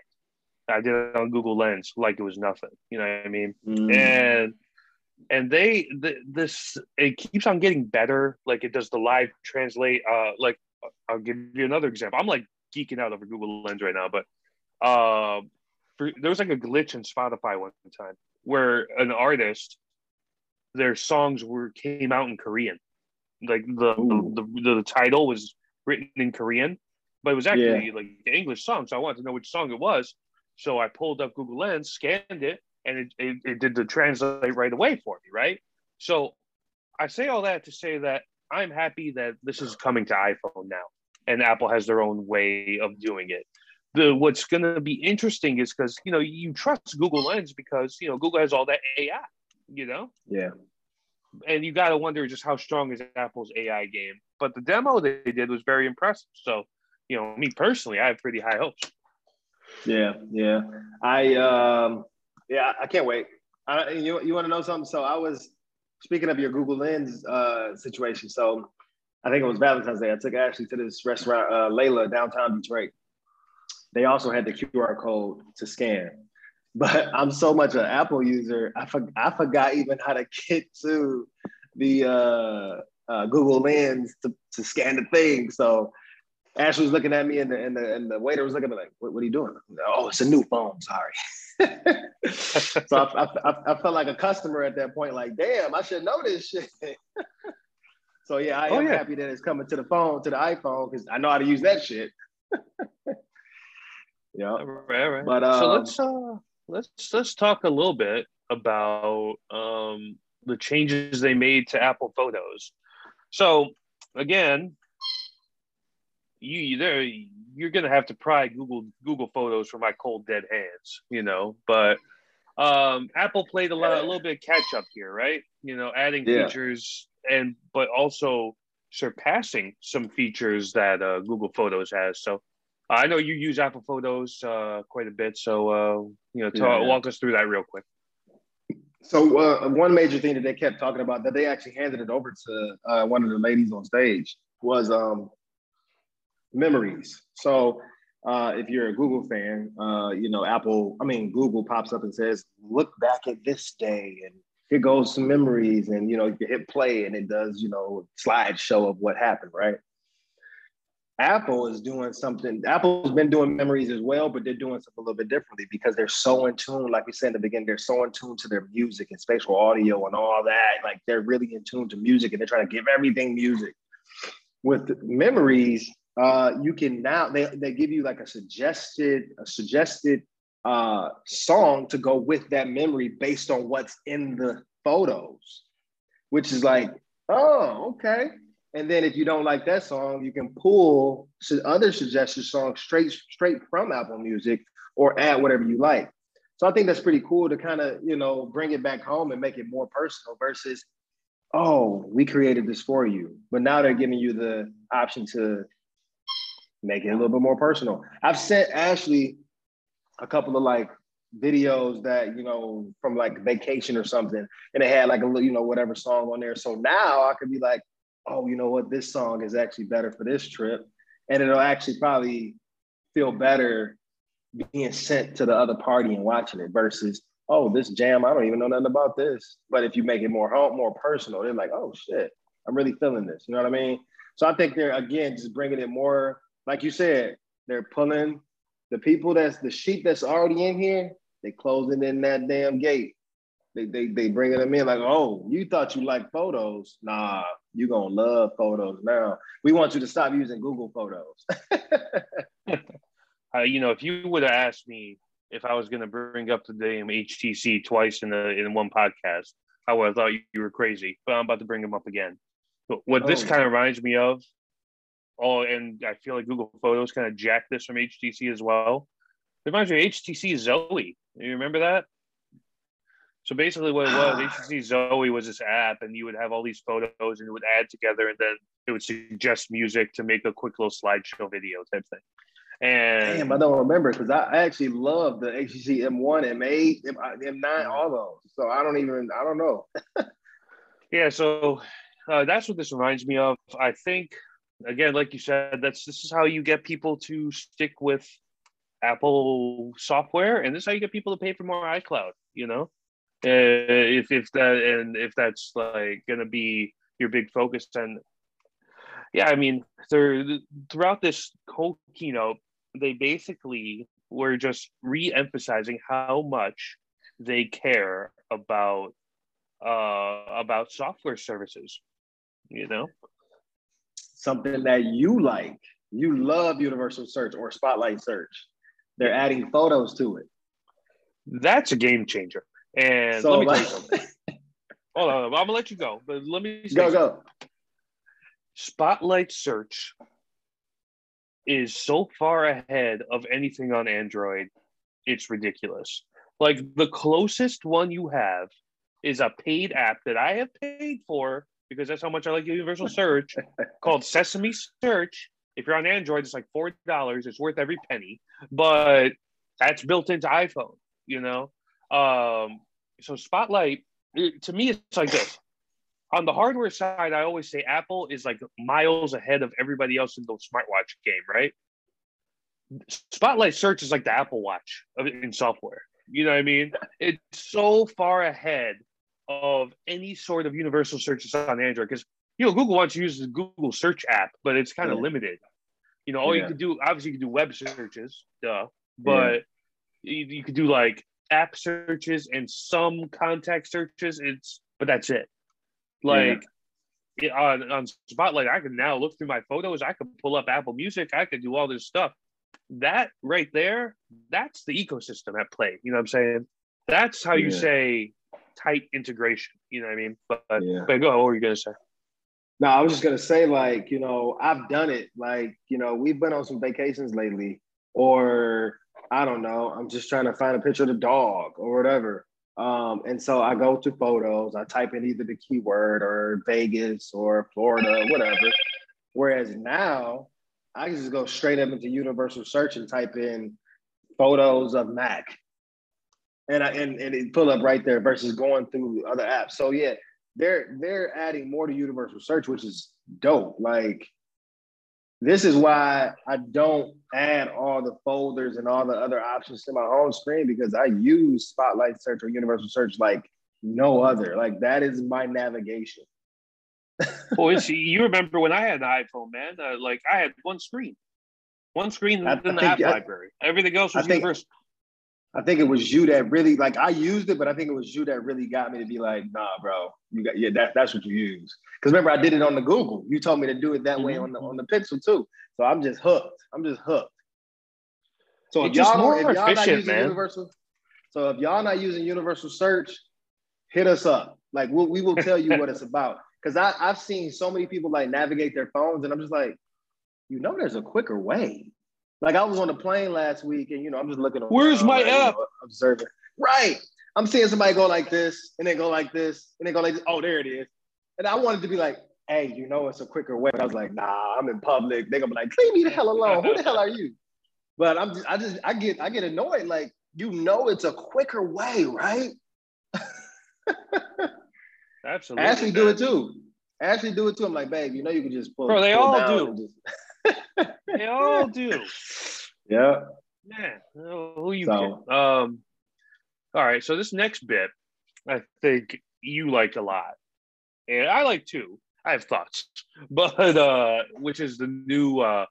I did it on Google Lens like it was nothing, you know what I mean? Mm. And And they, th- this, it keeps on getting better. Like it does the live translate. Uh, like I'll give you another example. I'm like geeking out over Google Lens right now, but uh, for, there was like a glitch in Spotify one time where an artist, their songs were came out in Korean. Like the the, the the title was written in Korean, but it was actually yeah. like the English song. So I wanted to know which song it was. So I pulled up Google Lens, scanned it. And it, it, it did the translate right away for me, right? So I say all that to say that I'm happy that this is coming to iPhone now, and Apple has their own way of doing it. The what's going to be interesting is because, you know, you trust Google Lens because, you know, Google has all that A I, you know? Yeah. And you got to wonder just how strong is Apple's A I game. But the demo they did was very impressive. So, you know, me personally, I have pretty high hopes. Yeah, yeah. I... um Yeah, I can't wait. I, you you want to know something? So I was speaking of your Google Lens uh, situation. So I think it was Valentine's Day. I took Ashley to this restaurant, uh, Layla, downtown Detroit. They also had the Q R code to scan. But I'm so much an Apple user, I, for, I forgot even how to get to the uh, uh, Google Lens to, to scan the thing. So Ashley was looking at me, and the, and the, and the waiter was looking at me like, what, what are you doing? Oh, it's a new phone, sorry. So I, I, I felt like a customer at that point, like, damn, I should know this shit. So yeah, I oh, am yeah. happy that it's coming to the phone, to the iPhone, because I know how to use that shit. Yeah, all right, all right. But um, so let's uh, let's let's talk a little bit about um, the changes they made to Apple Photos. So again, you there. You're gonna have to pry Google Google Photos from my cold dead hands, you know. But um, Apple played a lot, a little bit of catch up here, right? You know, adding yeah. features and but also surpassing some features that uh, Google Photos has. So uh, I know you use Apple Photos uh, quite a bit, so uh, you know, talk, yeah. walk us through that real quick. So uh, one major thing that they kept talking about that they actually handed it over to uh, one of the ladies on stage was um, memories. So uh, if you're a Google fan, uh, you know, Apple, I mean, Google pops up and says, look back at this day and here goes some memories, and, you know, you hit play and it does, you know, slideshow of what happened, right? Apple is doing something. Apple's been doing memories as well, but they're doing something a little bit differently because they're so in tune. Like we said in the beginning, they're so in tune to their music and spatial audio and all that. Like, they're really in tune to music, and they're trying to give everything music. With memories, uh, you can now, they, they give you like a suggested, a suggested uh, song to go with that memory based on what's in the photos, which is like, oh, okay. And then if you don't like that song, you can pull other suggested songs straight straight from Apple Music or add whatever you like. So I think that's pretty cool to kind of, you know, bring it back home and make it more personal versus, oh, we created this for you. But now they're giving you the option to make it a little bit more personal. I've sent Ashley a couple of like videos that, you know, from like vacation or something, and they had like a little, you know, whatever song on there. So now I could be like, oh, you know what, this song is actually better for this trip. And it'll actually probably feel better being sent to the other party and watching it versus, oh, this jam, I don't even know nothing about this. But if you make it more home, more personal, they're like, oh shit, I'm really feeling this. You know what I mean? So I think they're, again, just bringing it more, like you said, they're pulling the people that's, the sheep that's already in here, they closing in that damn gate. They, they, they bringing them in like, oh, you thought you liked photos? Nah, you're going to love photos now. We want you to stop using Google Photos. uh, you know, if you would have asked me if I was going to bring up the name H T C twice in the, in one podcast, I would have thought you, you were crazy, but I'm about to bring them up again. But what oh, this kind of reminds me of, oh, and I feel like Google Photos kind of jacked this from H T C as well. It reminds me of H T C Zoe. You remember that? So basically what it was, H T C Zoe was this app, and you would have all these photos and it would add together, and then it would suggest music to make a quick little slideshow video type thing. And damn, I don't remember, because I actually love the H T C M one, M eight, M nine, all those. So I don't even, I don't know. Yeah, so uh, that's what this reminds me of. I think, again, like you said, that's this is how you get people to stick with Apple software, and this is how you get people to pay for more iCloud, you know? Uh, if if that and if that's like gonna be your big focus, then yeah, I mean, throughout this whole keynote, they basically were just re-emphasizing how much they care about uh, about software services. You know, something that you like, you love Universal Search or Spotlight Search. They're adding photos to it. That's a game changer. And so, let me like, tell you something. Hold on, I'm gonna let you go, but let me go go. Spotlight Search is so far ahead of anything on Android, it's ridiculous. Like, the closest one you have is a paid app that I have paid for because that's how much I like Universal Search, called Sesame Search. If you're on Android, it's like four dollars. It's worth every penny, but that's built into iPhone, you know? Um, so Spotlight, to me, it's like this. On the hardware side, I always say Apple is like miles ahead of everybody else in the smartwatch game, right? Spotlight Search is like the Apple Watch in software. You know what I mean? It's so far ahead of any sort of universal search that's on Android, because, you know, Google wants to use the Google search app, but it's kind of yeah. limited. You know, all yeah. you can do, obviously you can do web searches, duh, but yeah. you, you could do like app searches and some contact searches, it's but that's it. Like yeah. it, on, on Spotlight, I can now look through my photos, I can pull up Apple Music, I can do all this stuff. That right there, that's the ecosystem at play. You know what I'm saying? That's how you yeah. say tight integration. You know what I mean? But, yeah. but go ahead, what were you gonna say? No, I was just gonna say, like, you know, I've done it. Like, you know, we've been on some vacations lately, or I don't know, I'm just trying to find a picture of the dog or whatever. Um, and so I go to photos, I type in either the keyword or Vegas or Florida, whatever. Whereas now I can just go straight up into Universal Search and type in photos of Mac. And I and, and it pull up right there versus going through other apps. So yeah, they're they're adding more to Universal Search, which is dope. Like, this is why I don't add all the folders and all the other options to my home screen, because I use Spotlight Search or Universal Search like no other. Like, that is my navigation. Boy, see, you remember when I had an iPhone, man? Uh, like, I had one screen, one screen in I, the I app I, library. Everything else was I think, universal. I think it was you that really, like, I used it, but I think it was you that really got me to be like, nah, bro, you got yeah, that, that's what you use. Because remember, I did it on the Google. You told me to do it that way mm-hmm. on the on the Pixel too. So I'm just hooked. I'm just hooked. So if y'all, more if y'all not using man. universal, so if y'all not using universal search, hit us up. Like, we'll, we will tell you what it's about. Because I I've seen so many people like navigate their phones, and I'm just like, you know, there's a quicker way. Like, I was on the plane last week, and you know, I'm just looking. Where's my app? You know, observing. Right. I'm seeing somebody go like this, and then go like this, and then go like this. Oh, there it is. And I wanted to be like, hey, you know, it's a quicker way. But I was like, nah, I'm in public. They're gonna be like, leave me the hell alone. Who the hell are you? But I'm just, I just, I get, I get annoyed. Like, you know, it's a quicker way, right? Absolutely. Ashley do it too. Ashley do it too. I'm like, babe, you know, you can just pull. Bro, they pull all do. Just... they all do. Yeah. Man, who you? So. Um. All right. So this next bit, I think you liked a lot, and I like too. I have thoughts, but uh, which is the new. Uh,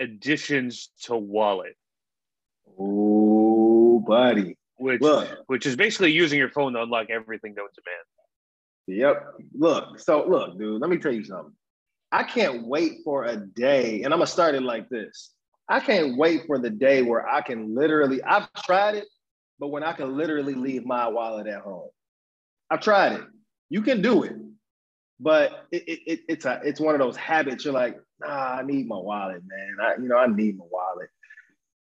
additions to wallet. Oh, buddy. Which, look. which is basically using your phone to unlock everything that was demanded. Yep. Look, so look, dude, let me tell you something. I can't wait for a day, and I'm going to start it like this. I can't wait for the day where I can literally, I've tried it, but when I can literally leave my wallet at home. I've tried it. You can do it. But it, it, it's a it's one of those habits. You're like, nah, I need my wallet, man. I, you know, I need my wallet.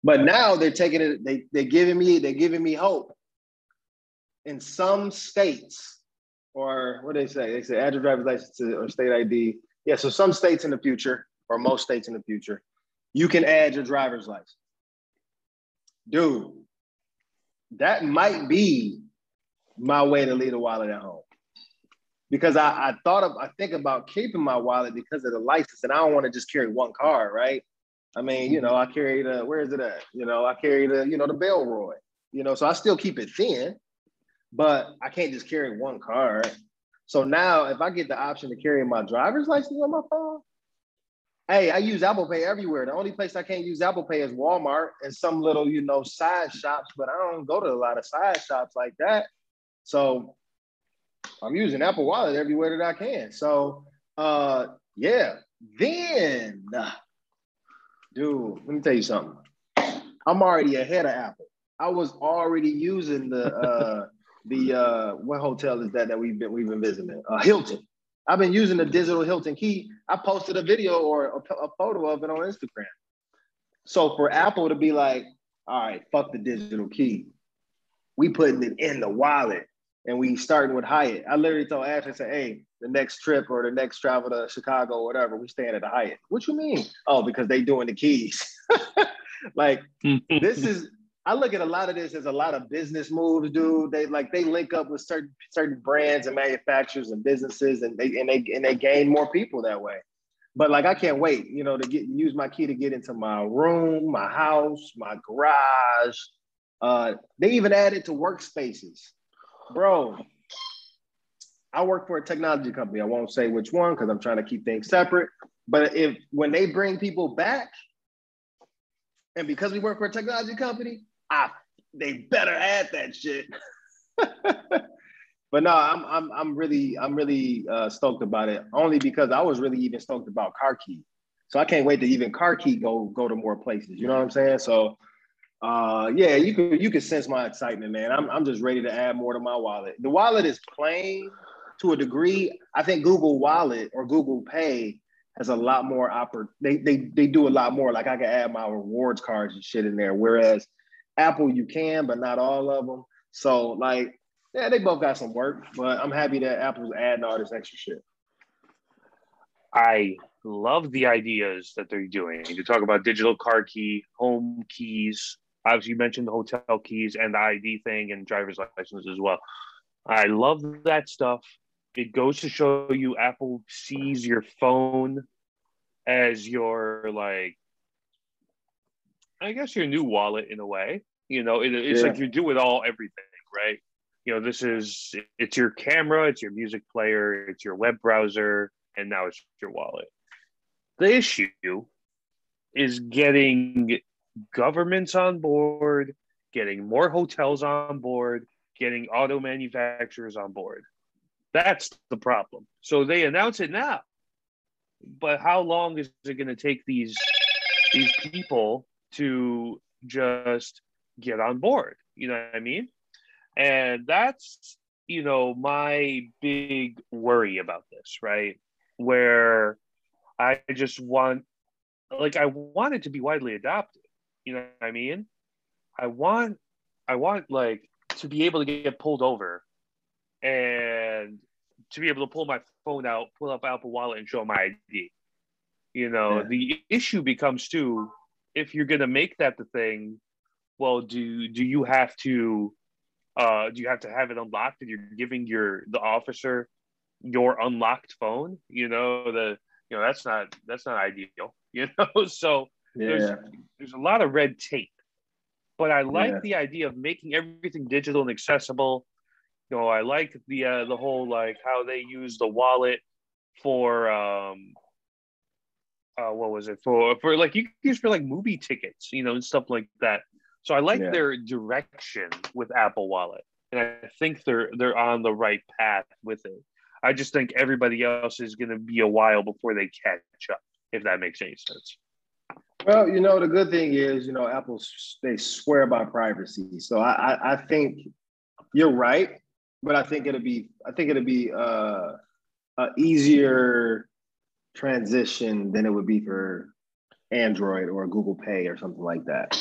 But now they're taking it. They they're giving me they're giving me hope. In some states, or what do they say? They say add your driver's license or state I D. Yeah, so some states in the future, or most states in the future, you can add your driver's license. Dude, that might be my way to leave the wallet at home. Because I, I thought of, I think about keeping my wallet because of the license, and I don't want to just carry one card, right? I mean, you know, I carry the, where is it at? You know, I carry the, you know, the Belroy, you know, so I still keep it thin, but I can't just carry one card. So now if I get the option to carry my driver's license on my phone, hey, I use Apple Pay everywhere. The only place I can't use Apple Pay is Walmart and some little, you know, side shops, but I don't go to a lot of side shops like that. So I'm using Apple Wallet everywhere that I can. So, uh, yeah. Then, dude, let me tell you something. I'm already ahead of Apple. I was already using the uh, the uh, what hotel is that that we've been we've been visiting? Uh, Hilton. I've been using the digital Hilton key. I posted a video or a, a photo of it on Instagram. So for Apple to be like, all right, fuck the digital key. We putting it in the wallet. And we starting with Hyatt. I literally told Ashley, I said, hey, the next trip or the next travel to Chicago or whatever, we staying at the Hyatt. What you mean? Oh, because they doing the keys. Like, this is, I look at a lot of this as a lot of business moves, dude. They like, they link up with certain certain brands and manufacturers and businesses, and they and they, and they gain more people that way. But like, I can't wait, you know, to get use my key to get into my room, my house, my garage. Uh, they even added to workspaces. Bro, I work for a technology company. I won't say which one because I'm trying to keep things separate. But if when they bring people back, and because we work for a technology company, I they better add that shit. But no, I'm I'm I'm really I'm really uh, stoked about it. Only because I was really even stoked about Car Key, so I can't wait to even Car Key go go to more places. You know what I'm saying? So. Uh, yeah, you can you can sense my excitement, man. I'm I'm just ready to add more to my wallet. The wallet is plain to a degree. I think Google Wallet or Google Pay has a lot more oppor- they they they do a lot more. Like, I can add my rewards cards and shit in there. Whereas Apple, you can, but not all of them. So like, yeah, they both got some work, but I'm happy that Apple's adding all this extra shit. I love the ideas that they're doing. You talk about digital car key, home keys. Obviously, you mentioned the hotel keys and the I D thing and driver's license as well. I love that stuff. It goes to show you Apple sees your phone as your, like, I guess your new wallet in a way. You know, it, it's yeah. like you do it all, everything, right? you know, this is, it's your camera, it's your music player, it's your web browser, and now it's your wallet. The issue is getting governments on board, getting more hotels on board, getting auto manufacturers on board. That's the problem. So they announce it now, but how long is it going to take these these people to just get on board? You know what I mean? And that's, you know, my big worry about this, right? Where I just want, like, I want it to be widely adopted. You know what I mean? I want, I want like to be able to get pulled over and to be able to pull my phone out, pull up Apple Wallet and show my I D. You know, yeah. The issue becomes too, if you're going to make that the thing, well, do do you have to, uh, do you have to have it unlocked and you're giving your, the officer your unlocked phone? You know, the, you know, that's not, that's not ideal, you know? So yeah. there's, there's a lot of red tape, but I like yeah. the idea of making everything digital and accessible. You know, I like the, uh, the whole, like how they use the wallet for, um, Uh, what was it for? For like you can use for like movie tickets, you know, and stuff like that. So I like yeah. their direction with Apple Wallet, and I think they're they're on the right path with it. I just think everybody else is going to be a while before they catch up, if that makes any sense. Well, you know, the good thing is, you know, Apple, they swear by privacy, so I I, I think you're right, but I think it'll be I think it'll be uh, a easier transition than it would be for Android or Google Pay or something like that.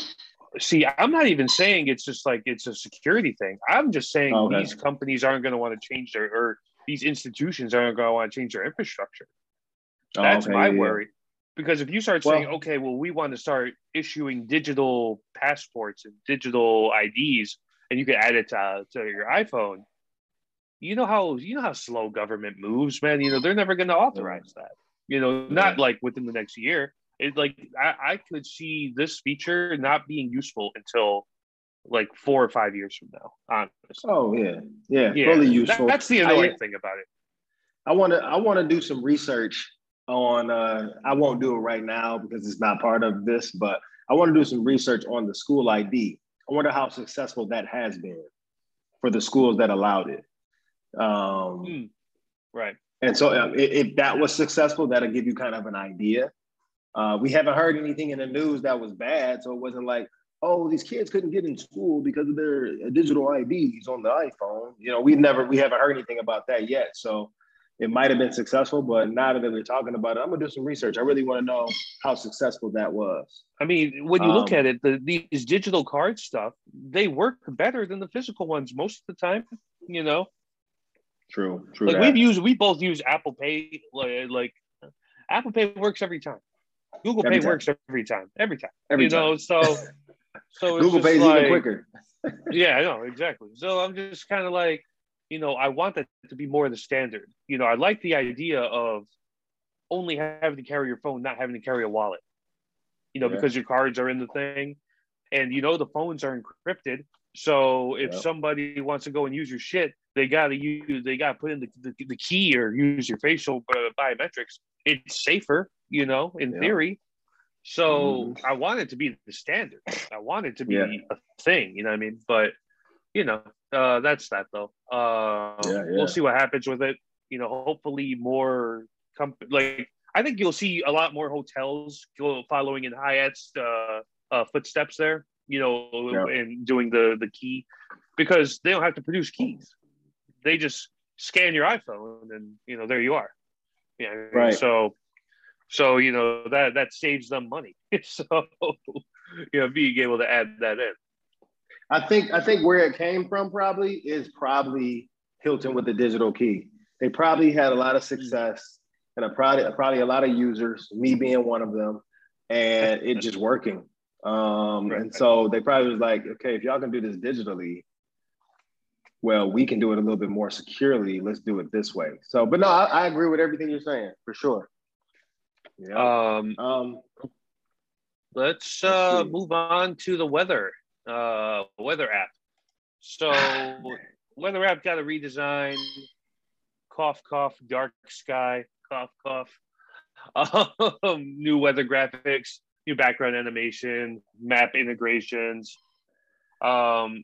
See, I'm not even saying it's just like it's a security thing. I'm just saying okay. these companies aren't going to want to change their, or these institutions aren't going to want to change their infrastructure. That's okay, my yeah. worry. Because if you start well, saying, okay, well, we want to start issuing digital passports and digital I Ds, and you can add it to, to your iPhone, you know how you know how slow government moves, man. You know, they're never going to authorize that. You know, not like within the next year. It like I, I could see this feature not being useful until like four or five years from now. Honestly. Oh yeah, yeah, yeah. Fully useful. That, that's the annoying I, thing about it. I want to I want to do some research on. Uh, I won't do it right now because it's not part of this, but I want to do some research on the school I D. I wonder how successful that has been for the schools that allowed it. Um, mm, right. And so um, if that was successful, that'll give you kind of an idea. Uh, we haven't heard anything in the news that was bad. So it wasn't like, oh, these kids couldn't get in school because of their digital I Ds on the iPhone. You know, we've never, we haven't heard anything about that yet. So it might've been successful, but now that they're talking about it, I'm gonna do some research. I really wanna know how successful that was. I mean, when you um, look at it, the, these digital card stuff, they work better than the physical ones most of the time, you know? True, true. Like that. we've used, we both use Apple Pay. Like, like Apple Pay works every time. Google every Pay time. works every time. Every time. Every you time. know, so so it's Google Pay is like, even quicker. yeah, I know exactly. So I'm just kind of like, you know, I want that to be more the standard. You know, I like the idea of only having to carry your phone, not having to carry a wallet. You know, yeah. because your cards are in the thing, and you know the phones are encrypted. So if yep. somebody wants to go and use your shit, they gotta use, they gotta put in the, the, the key or use your facial uh, biometrics. It's safer, you know, in yep. theory. So mm-hmm. I want it to be the standard. I want it to be yeah. a thing, you know what I mean? But you know, uh, that's that though. Uh, yeah, yeah. We'll see what happens with it. You know, hopefully more comp- like I think you'll see a lot more hotels go following in Hyatt's uh, uh, footsteps there. You know, yeah. and doing the, the key because they don't have to produce keys. They just scan your iPhone and, you know, there you are. Yeah. Right. So, so, you know, that, that saves them money. So, you know, being able to add that in. I think, I think where it came from probably is probably Hilton with the digital key. They probably had a lot of success and a probably, probably a lot of users, me being one of them, and it just working. Um, right. And so they probably was like, okay, if y'all can do this digitally, well, we can do it a little bit more securely. Let's do it this way. So, but no, I, I agree with everything you're saying for sure. Yeah. Um, um, let's, let's uh, move on to the weather, uh, weather app. So Weather app got a redesign. Cough, cough, dark sky. Cough, cough. Um, new weather graphics, new background animation, map integrations. Um,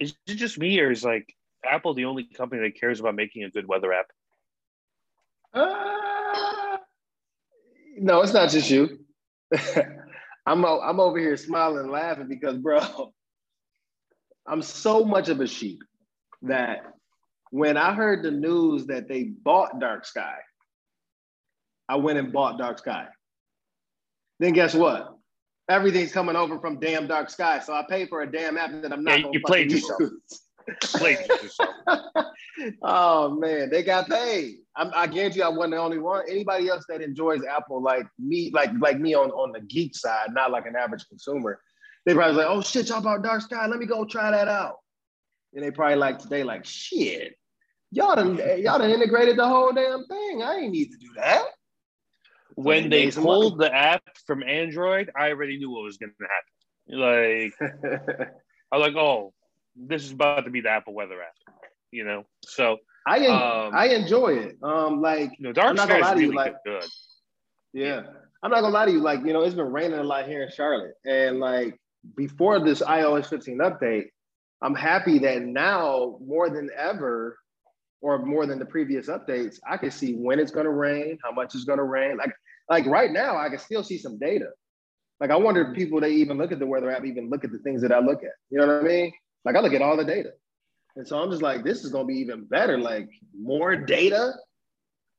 is it just me, or is like Apple the only company that cares about making a good weather app? Uh, no, it's not just you. I'm I'm over here smiling, laughing because, bro, I'm so much of a sheep that when I heard the news that they bought Dark Sky, I went and bought Dark Sky. Then guess what? Everything's coming over from damn Dark Sky, so I paid for a damn app that I'm not yeah, going to fucking use. Played yourself. Oh man, they got paid. I'm, I guarantee I wasn't the only one. Anybody else that enjoys Apple like me, like like me on, on the geek side, not like an average consumer, they probably like, oh shit, y'all about Dark Sky? Let me go try that out. And they probably like today, like shit, y'all done y'all done integrated the whole damn thing. I ain't need to do that. When they pulled the app from Android, I already knew what was going to happen. Like I was like, oh. This is about to be the Apple weather app, you know? So I en um, I enjoy it. Um, like, you know, Dark Sky is really like, good. Yeah. yeah. I'm not gonna lie to you. Like, you know, it's been raining a lot here in Charlotte. And like before this i O S fifteen update, I'm happy that now more than ever, or more than the previous updates, I can see when it's gonna rain, how much it's gonna rain. Like, like right now I can still see some data. Like I wonder if people, they even look at the weather app, even look at the things that I look at, you know what I mean? Like I look at all the data. And so I'm just like, this is gonna be even better. Like more data,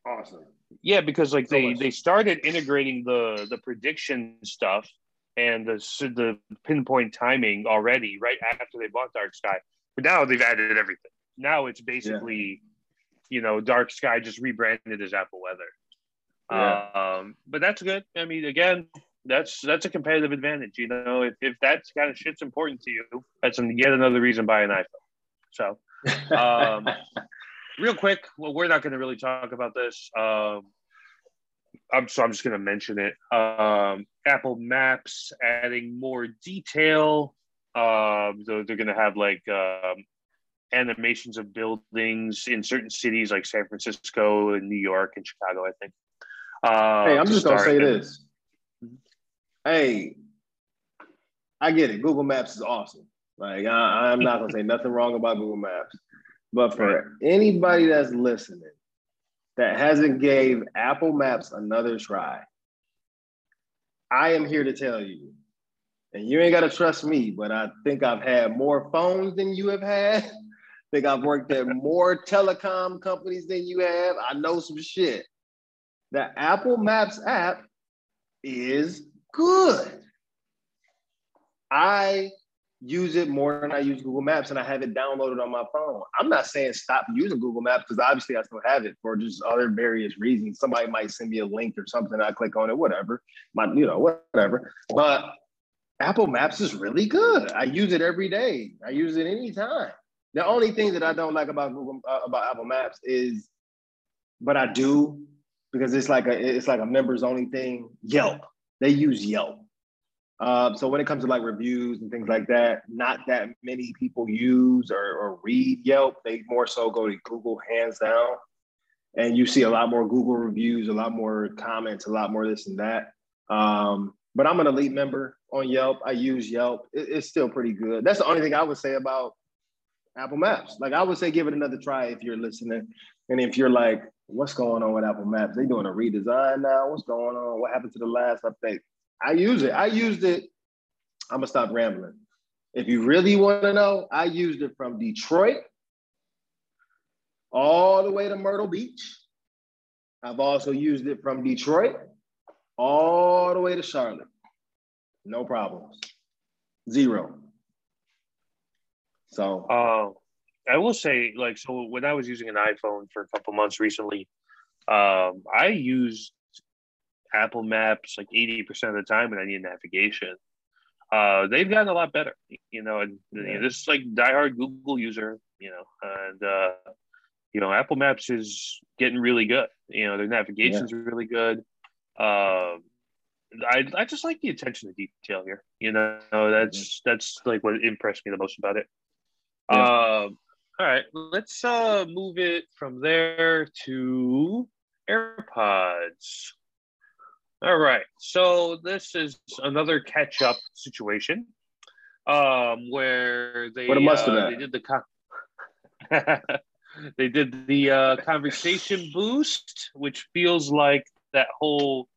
awesome. Yeah, because like so they, they started integrating the, the prediction stuff and the, the pinpoint timing already right after they bought Dark Sky. But now they've added everything. Now it's basically, yeah. you know, Dark Sky just rebranded as Apple Weather. Yeah. Um, but that's good. I mean, again, That's that's a competitive advantage, you know. If if that kind of shit's important to you, that's yet another reason to buy an iPhone. So, um, real quick, well, we're not going to really talk about this. Um, I'm so I'm just going to mention it. Um, Apple Maps adding more detail. Um, so they're going to have like um, animations of buildings in certain cities, like San Francisco and New York and Chicago, I think. Um, hey, I'm just going to say this. Hey, I get it. Google Maps is awesome. Like, I, I'm not going to say nothing wrong about Google Maps. But for right. anybody that's listening that hasn't gave Apple Maps another try, I am here to tell you, and you ain't got to trust me, but I think I've had more phones than you have had. I think I've worked at more telecom companies than you have. I know some shit. The Apple Maps app is good. I use it more than I use Google Maps, and I have it downloaded on my phone. I'm not saying stop using Google Maps, because obviously I still have it for just other various reasons. Somebody might send me a link or something, I click on it, whatever. My, you know, whatever. But Apple Maps is really good. I use it every day. I use it anytime. The only thing that I don't like about Google uh, about Apple Maps is, but I do because it's like a it's like a members only thing. Yelp. They use Yelp. Uh, so when it comes to like reviews and things like that, not that many people use or, or read Yelp. They more so go to Google hands down. And you see a lot more Google reviews, a lot more comments, a lot more this and that. Um, but I'm an elite member on Yelp. I use Yelp. It, it's still pretty good. That's the only thing I would say about Apple Maps. Like I would say, give it another try if you're listening. And if you're like, what's going on with Apple Maps? They doing a redesign now. What's going on? What happened to the last update? I use it. I used it. I'm gonna stop rambling. If you really want to know, I used it from Detroit all the way to Myrtle Beach. I've also used it from Detroit all the way to Charlotte. No problems. Zero. So. Oh. I will say, like, so when I was using an iPhone for a couple months recently, um, I used Apple Maps like eighty percent of the time when I needed navigation. Uh, they've gotten a lot better, you know, and you know, this is like diehard Google user, you know, and, uh, you know, Apple Maps is getting really good. You know, their navigation's yeah. really good. Um, I, I just like the attention to detail here. You know, that's, that's like what impressed me the most about it. Yeah. Um, All right, let's uh, move it from there to AirPods. All right, so this is another catch-up situation um, where they, what a must uh, they did the con- they did the uh, conversation boost, which feels like that whole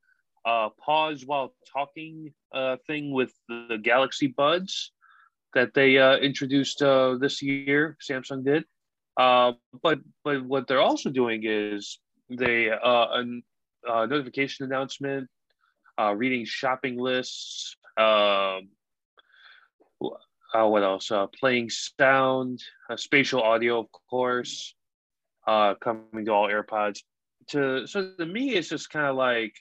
uh, pause while talking uh, thing with the Galaxy Buds that they uh, introduced uh, this year. Samsung did, uh, but but what they're also doing is they uh, an uh, notification announcement, uh, reading shopping lists. Um, uh, what else? Uh, playing sound, uh, spatial audio, of course, uh, coming to all AirPods. To so to me, it's just kind of like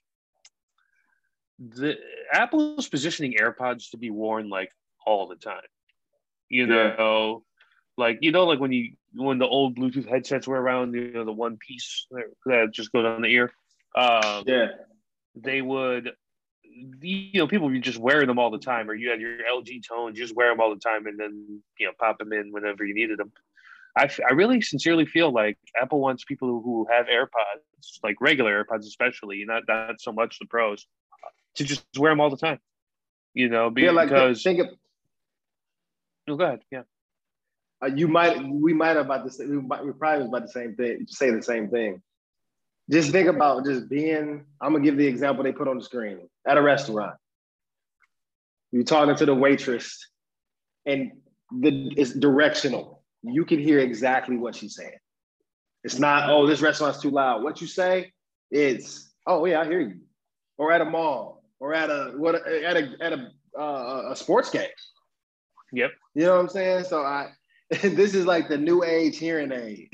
the Apple's positioning AirPods to be worn like all the time. You know, yeah. like you know, like when you when the old Bluetooth headsets were around, you know, the one piece that just goes on the ear. Um, yeah, they would. You know, people would just wear them all the time, or you had your L G tones, you just wear them all the time, and then you know, pop them in whenever you needed them. I, I really sincerely feel like Apple wants people who have AirPods, like regular AirPods especially, not not so much the Pros, to just wear them all the time. You know, because yeah, like, think of. No, go ahead. Yeah, uh, you might. We might about the same. We, might, we probably was about the same thing. Say the same thing. Just think about just being. I'm gonna give the example they put on the screen at a restaurant. You're talking to the waitress, and the it's directional. You can hear exactly what she's saying. It's not. Oh, this restaurant's too loud. What you say? It's. Oh yeah, I hear you. Or at a mall. Or at a what? At a at a uh, a sports game. Yep. You know what I'm saying? So I, this is like the new age hearing aid.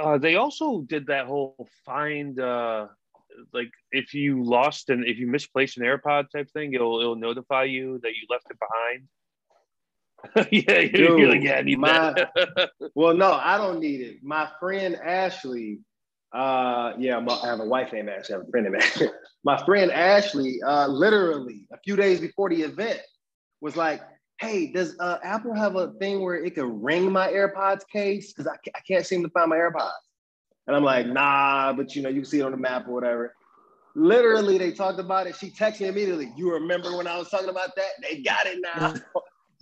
uh, they also did that whole find, uh, like if you lost and if you misplaced an AirPod type thing, it'll it'll notify you that you left it behind. yeah, you're, Dude, you're like, yeah, I need my, that. Well, no, I don't need it. My friend Ashley. Uh, yeah, my, I have a wife named Ashley, I have a friend named Ashley. My friend Ashley, uh, literally a few days before the event was like, hey, does uh, Apple have a thing where it could ring my AirPods case? Because I, I can't seem to find my AirPods. And I'm like, nah, but you know, you can see it on the map or whatever. Literally, they talked about it. She texted me immediately, you remember when I was talking about that? They got it now.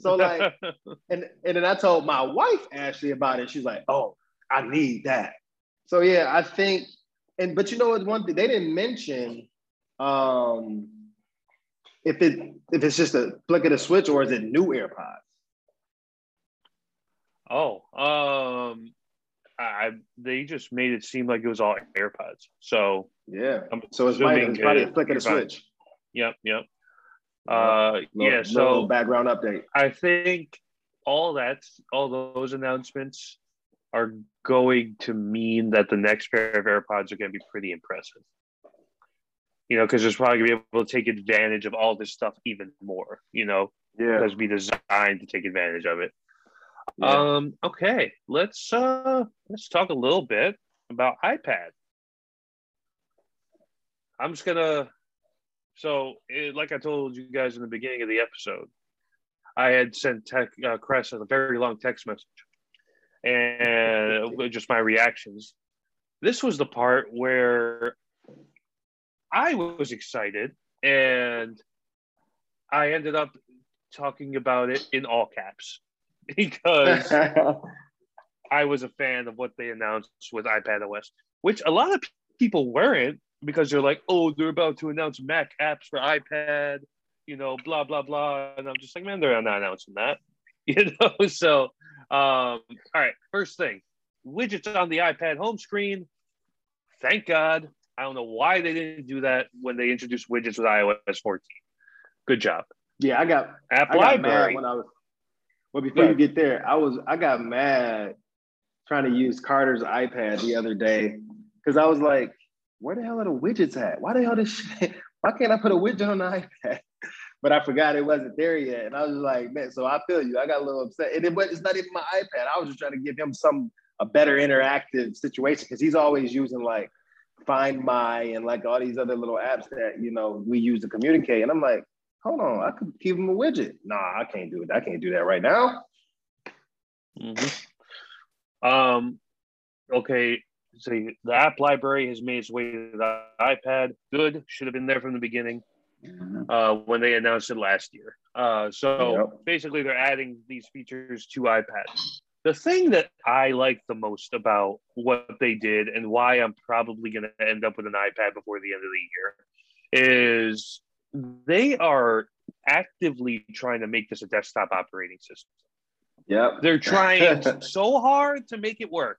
So like, and, and then I told my wife Ashley about it. She's like, oh, I need that. So yeah, I think, and but you know what? One thing they didn't mention, um, if it if it's just a flick of the switch or is it new AirPods? Oh, um, I they just made it seem like it was all AirPods. So yeah, I'm so it's probably, it's probably a flick of the switch. Yep, yep. Uh, little, yeah. So little background update. I think all that, all those announcements are going to mean that the next pair of AirPods are going to be pretty impressive. You know, because it's probably going to be able to take advantage of all this stuff even more, you know, yeah. Because be designed to take advantage of it. Yeah. Um, okay, let's uh, let's talk a little bit about iPad. I'm just going to, so it, like I told you guys in the beginning of the episode, I had sent tech, uh, Chris a very long text message. And just my reactions. This was the part where I was excited and I ended up talking about it in all caps because I was a fan of what they announced with iPadOS, which a lot of people weren't because they're like, oh, they're about to announce Mac apps for iPad, you know, blah, blah, blah. And I'm just like, man, they're not announcing that, you know, so... Um, all right, first thing, widgets on the iPad home screen. Thank God. I don't know why they didn't do that when they introduced widgets with iOS fourteen. Good job. Yeah, I got Apple I got Library. Mad when I was, well, before yeah. you get there, I was I got mad trying to use Carter's iPad the other day because I was like, where the hell are the widgets at? Why the hell this shit? Why can't I put a widget on the iPad? But I forgot it wasn't there yet. And I was like, man, so I feel you. I got a little upset. And it was, it's not even my iPad. I was just trying to give him some, a better interactive situation because he's always using like Find My and like all these other little apps that, you know, we use to communicate. And I'm like, hold on, I could give them a widget. Nah, I can't do it. I can't do that right now. Mm-hmm. Um, okay, so the app library has made its way to the iPad. Good, should have been there from the beginning uh, when they announced it last year. Uh, so yep. basically, they're adding these features to iPad. The thing that I like the most about what they did and why I'm probably going to end up with an iPad before the end of the year is they are actively trying to make this a desktop operating system. Yeah, they're trying so hard to make it work.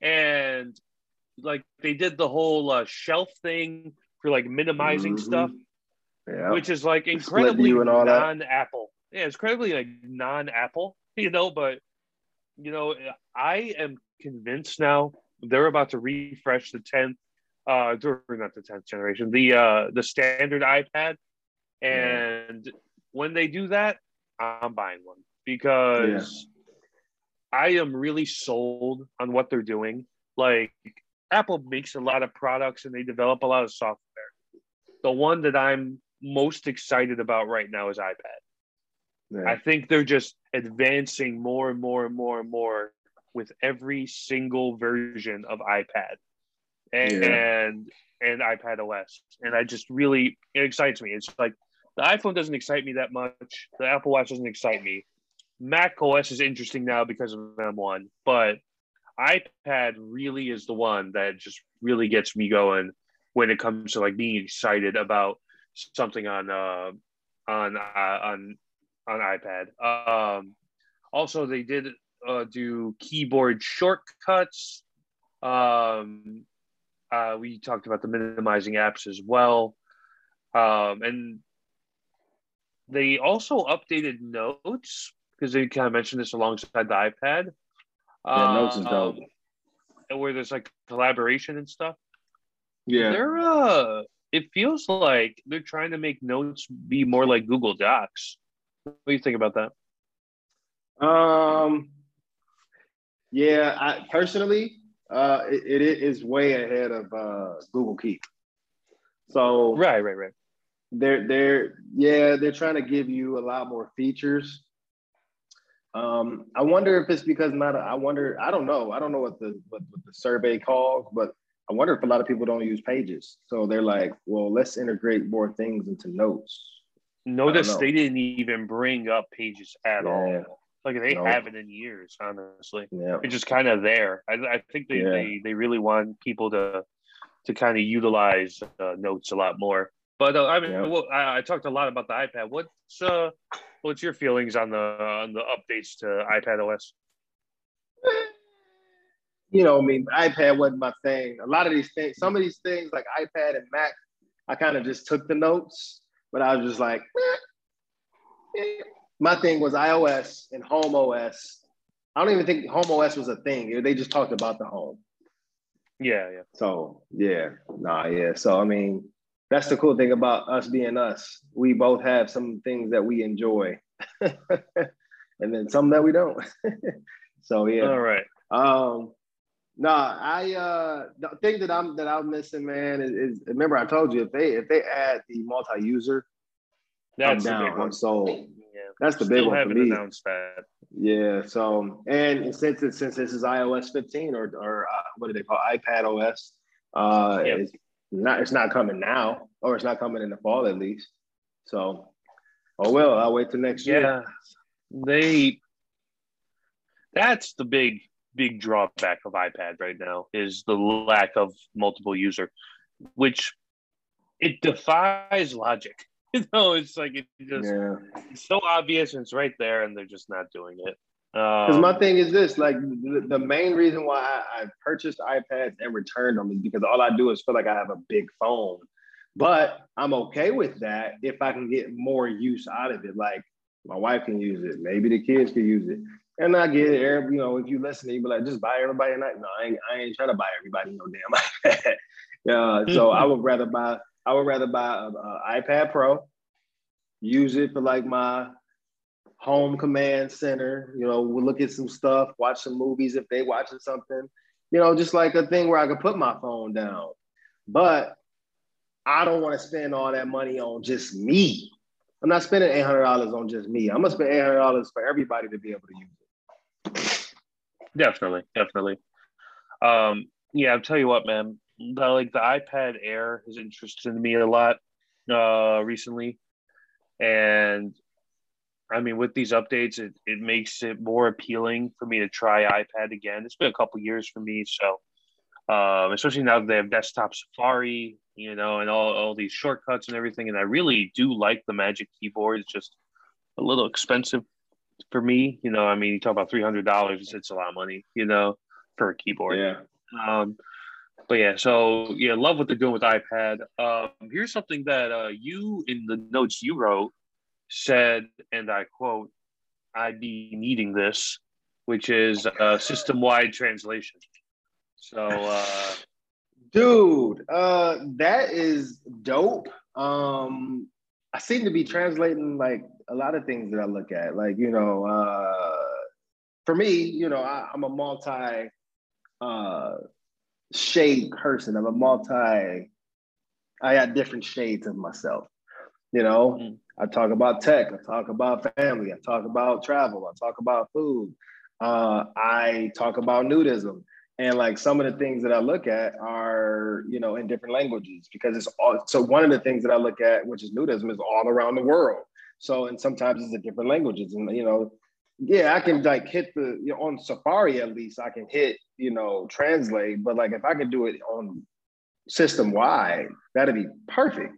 And like they did the whole uh, shelf thing for like minimizing mm-hmm. stuff, yeah. which is like incredibly non-Apple. Yeah, it's incredibly like non-Apple, you know, but you know, I am convinced now they're about to refresh the tenth, uh, not the tenth generation, the uh, the standard iPad. And yeah. when they do that, I'm buying one because yeah. I am really sold on what they're doing. Like Apple makes a lot of products and they develop a lot of software. The one that I'm most excited about right now is iPad. Yeah. I think they're just advancing more and more and more and more with every single version of iPad and yeah. and, and iPadOS. And I just really, it excites me. It's like the iPhone doesn't excite me that much. The Apple Watch doesn't excite me. macOS is interesting now because of M one, but iPad really is the one that just really gets me going when it comes to like being excited about something on uh, on uh, on. on iPad. Um, also, they did uh, do keyboard shortcuts. Um, uh, we talked about the minimizing apps as well. Um, and they also updated Notes because they kind of mentioned this alongside the iPad. Yeah, Notes is dope. Um, where there's like collaboration and stuff. Yeah. They're, uh, it feels like they're trying to make Notes be more like Google Docs. What do you think about that? Um, yeah, I personally, uh, it, it is way ahead of uh, Google Keep. So right, right, right. They're they're yeah, they're trying to give you a lot more features. Um, I wonder if it's because not. A, I wonder. I don't know. I don't know what the what, what the survey calls, but I wonder if a lot of people don't use Pages. So they're like, well, let's integrate more things into Notes. Notice they didn't even bring up Pages at yeah. all. Like they no. haven't in years, honestly. Yeah. It's just kind of there. I, I think they, yeah. they they really want people to to kind of utilize uh, Notes a lot more. But uh, I mean, yeah. well, I, I talked a lot about the iPad. What's uh, what's your feelings on the on the updates to iPadOS? You know, I mean, iPad wasn't my thing. A lot of these things, some of these things like iPad and Mac, I kind of just took the notes. But I was just like, eh, eh. My thing was iOS and Home O S. I don't even think Home O S was a thing. They just talked about the home. Yeah, yeah. So, yeah, nah, yeah. So, I mean, that's the cool thing about us being us. We both have some things that we enjoy. And then some that we don't. So, yeah. All right. Um, nah, I uh, the thing that I'm that I'm missing, man, is, is remember I told you if they if they add the multi-user, that's I'm down. The big one. So yeah, that's the big one for me. That. Yeah. So and since it, since this is iOS fifteen or or uh, what do they call iPadOS? Uh, yep. It's not it's not coming now, or it's not coming in the fall at least. So oh well, I'll wait till next yeah. year. They that's the big. big drawback of iPad right now is the lack of multiple user, which it defies logic. You know, it's like, it just, yeah. it's so obvious and it's right there and they're just not doing it. Because um, my thing is this, like the, the main reason why I, I purchased iPads and returned them is because all I do is feel like I have a big phone, but I'm okay with that if I can get more use out of it. Like my wife can use it. Maybe the kids can use it. And I get it, you know, if you listen, you be like, just buy everybody. And I, no, I ain't, I ain't trying to buy everybody no damn iPad. Yeah, so I would rather buy, I would rather buy an iPad Pro, use it for like my home command center. You know, we'll look at some stuff, watch some movies if they watching something. You know, just like a thing where I could put my phone down. But I don't want to spend all that money on just me. I'm not spending eight hundred dollars on just me. I'm gonna spend eight hundred dollars for everybody to be able to use it. Definitely, definitely. Um, yeah, I'll tell you what, man. The, like the iPad Air has interested me a lot uh, recently, and I mean, with these updates, it it makes it more appealing for me to try iPad again. It's been a couple years for me, so. Um, especially now that they have desktop Safari, you know, and all, all these shortcuts and everything. And I really do like the Magic Keyboard. It's just a little expensive for me. You know, I mean, you talk about three hundred dollars, it's a lot of money, you know, for a keyboard. Yeah. Um, but yeah, so yeah, love what they're doing with iPad. Um, here's something that uh, you, in the notes you wrote, said, and I quote, I'd be needing this, which is uh, system-wide translation. So, uh, dude, uh, that is dope. Um, I seem to be translating like a lot of things that I look at, like, you know, uh, for me, you know, I, I'm a multi, uh, shade person. I'm a multi, I got different shades of myself, you know, mm-hmm. I talk about tech, I talk about family, I talk about travel, I talk about food. Uh, I talk about nudism. And like some of the things that I look at are, you know, in different languages because it's all, so one of the things that I look at, which is nudism, is all around the world. So, and sometimes it's in different languages and, you know, yeah, I can like hit the, you know, on Safari at least I can hit, you know, translate, but like if I could do it on system-wide, that'd be perfect.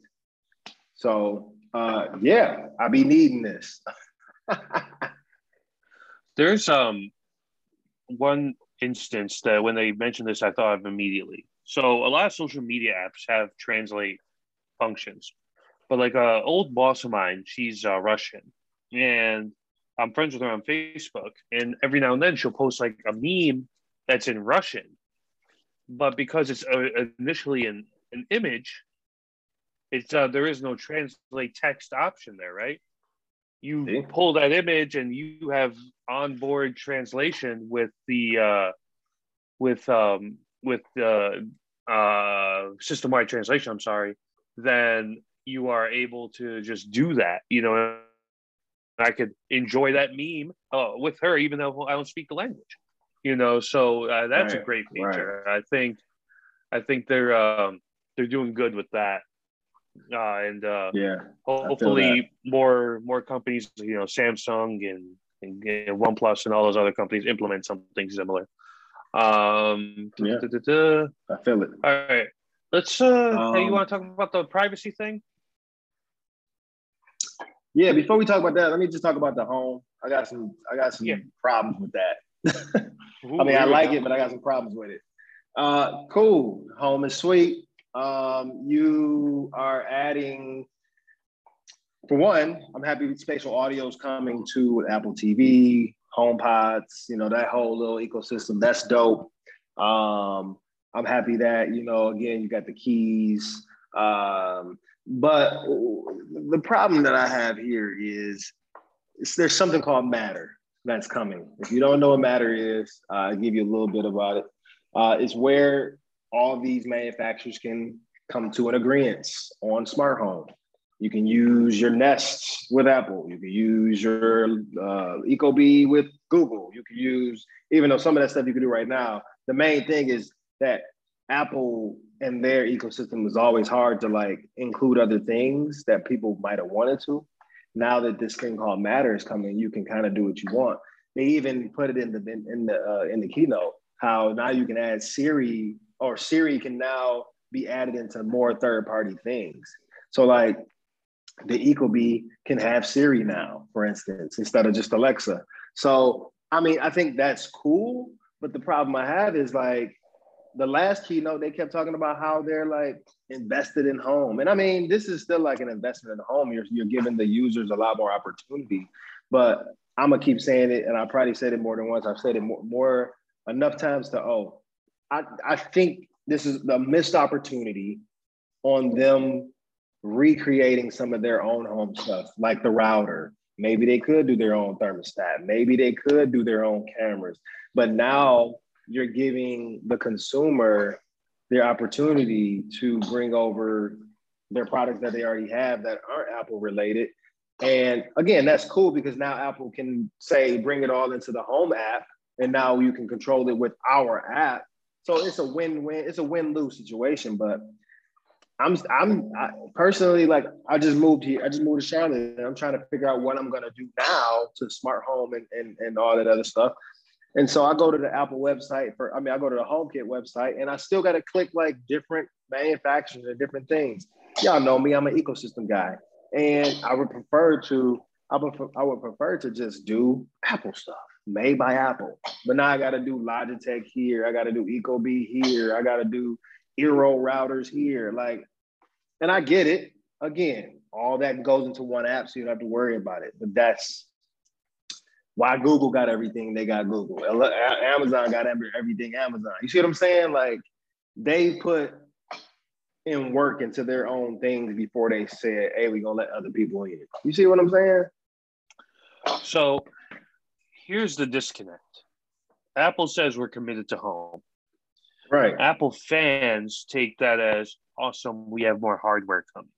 So uh, yeah, I'll be needing this. There's um one, instance that when they mentioned this, I thought of immediately. So a lot of social media apps have translate functions, but like a old boss of mine, she's uh, Russian, and I'm friends with her on Facebook. And every now and then, she'll post like a meme that's in Russian, but because it's uh, initially an an image, it's uh, there is no translate text option there, right? You pull that image and you have onboard translation with the uh, with um, with the uh, uh, system-wide translation. I'm sorry. Then you are able to just do that. You know, and I could enjoy that meme uh, with her, even though I don't speak the language. You know, so uh, that's right, a great feature. Right. I think I think they're um, they're doing good with that. Uh, and uh, yeah, hopefully more more companies, you know, Samsung and, and, and OnePlus and all those other companies implement something similar. Um, yeah. da, da, da. I feel it. All right. Let's, uh, um, hey, you want to talk about the privacy thing? Yeah, before we talk about that, let me just talk about the home. I got some, I got some yeah. problems with that. Ooh, I mean, I like it, but I got some problems with it. Uh, cool. Home is sweet. Um, you are adding, for one, I'm happy spatial audio is coming to Apple T V, HomePods, you know, that whole little ecosystem, that's dope. Um, I'm happy that, you know, again, you got the keys. Um, but the problem that I have here is, is there's something called Matter that's coming. If you don't know what Matter is, uh, I'll give you a little bit about it. Uh, it's where all these manufacturers can come to an agreement on smart home. You can use your Nest with Apple. You can use your uh, Ecobee with Google. You can use, even though some of that stuff you can do right now, the main thing is that Apple and their ecosystem was always hard to like include other things that people might've wanted to. Now that this thing called Matter is coming, you can kind of do what you want. They even put it in the, in the, uh, in the keynote, how now you can add Siri or Siri can now be added into more third-party things. So like the Ecobee can have Siri now, for instance, instead of just Alexa. So, I mean, I think that's cool, but the problem I have is like the last keynote, they kept talking about how they're like invested in home. And I mean, this is still like an investment in home. You're, you're giving the users a lot more opportunity, but I'm gonna keep saying it. And I probably said it more than once. I've said it more, more enough times to, oh, I, I think this is the missed opportunity on them recreating some of their own home stuff, like the router. Maybe they could do their own thermostat. Maybe they could do their own cameras. But now you're giving the consumer their opportunity to bring over their products that they already have that aren't Apple related And again, that's cool because now Apple can say, bring it all into the Home app, and now you can control it with our app. So it's a win-win, it's a win-lose situation. But I'm, I'm I personally, like, I just moved here, I just moved to Charlotte, and I'm trying to figure out what I'm gonna do now to smart home and, and, and all that other stuff. And so I go to the Apple website for, I mean, I go to the HomeKit website, and I still gotta click like different manufacturers and different things. Y'all know me, I'm an ecosystem guy. And I would prefer to, I would, I would prefer to just do Apple stuff, made by Apple. But now I gotta do Logitech here, I gotta do Ecobee here, I gotta do Eero routers here. Like, and I get it. Again, all that goes into one app, so you don't have to worry about it. But that's why Google got everything they got Google. Amazon got everything Amazon. You see what I'm saying? Like, they put in work into their own things before they said, hey, we're gonna let other people in. You see what I'm saying? So here's the disconnect. Apple says we're committed to home. Right. Apple fans take that as, awesome, we have more hardware coming.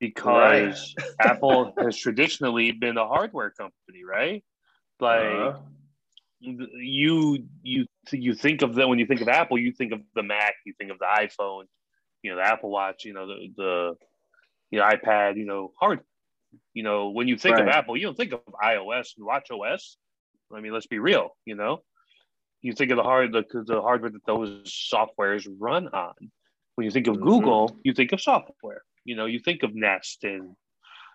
Because right. Apple has traditionally been a hardware company, right? Like, uh-huh. you you you think of them, when you think of Apple, you think of the Mac, you think of the iPhone, you know, the Apple Watch, you know, the the, the iPad, you know, hard. You know, when you think right. of Apple, you don't think of iOS and watchOS. I mean, let's be real, you know. You think of the hard the, the hardware that those softwares run on. When you think of mm-hmm. Google, you think of software. You know, you think of Nest and,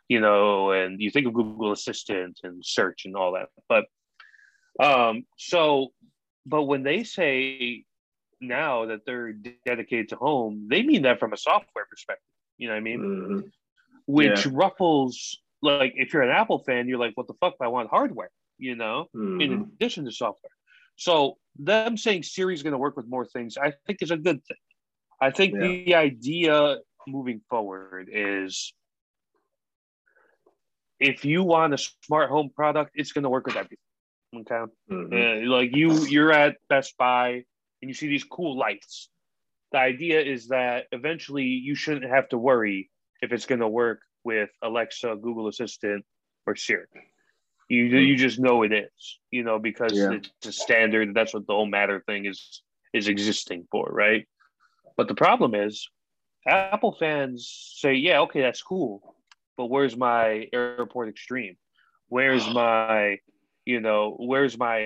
you know, and you think of Google Assistant and search and all that. But um, so, but when they say now that they're dedicated to home, they mean that from a software perspective. You know what I mean? Mm-hmm. Which yeah. ruffles, like, if you're an Apple fan, you're like, what the fuck, I want hardware, you know, mm-hmm. in addition to software. So them saying Siri is going to work with more things, I think is a good thing. I think yeah. the idea moving forward is, if you want a smart home product, it's going to work with everything. Okay, mm-hmm. uh, like you, you're at Best Buy and you see these cool lights. The idea is that eventually you shouldn't have to worry if it's going to work with Alexa, Google Assistant, or Siri. You you just know it is, you know, because yeah. it's a standard. That's what the whole matter thing is is existing for, right? But the problem is, Apple fans say, yeah, okay, that's cool, but where's my Airport Extreme? Where's my, you know, where's my,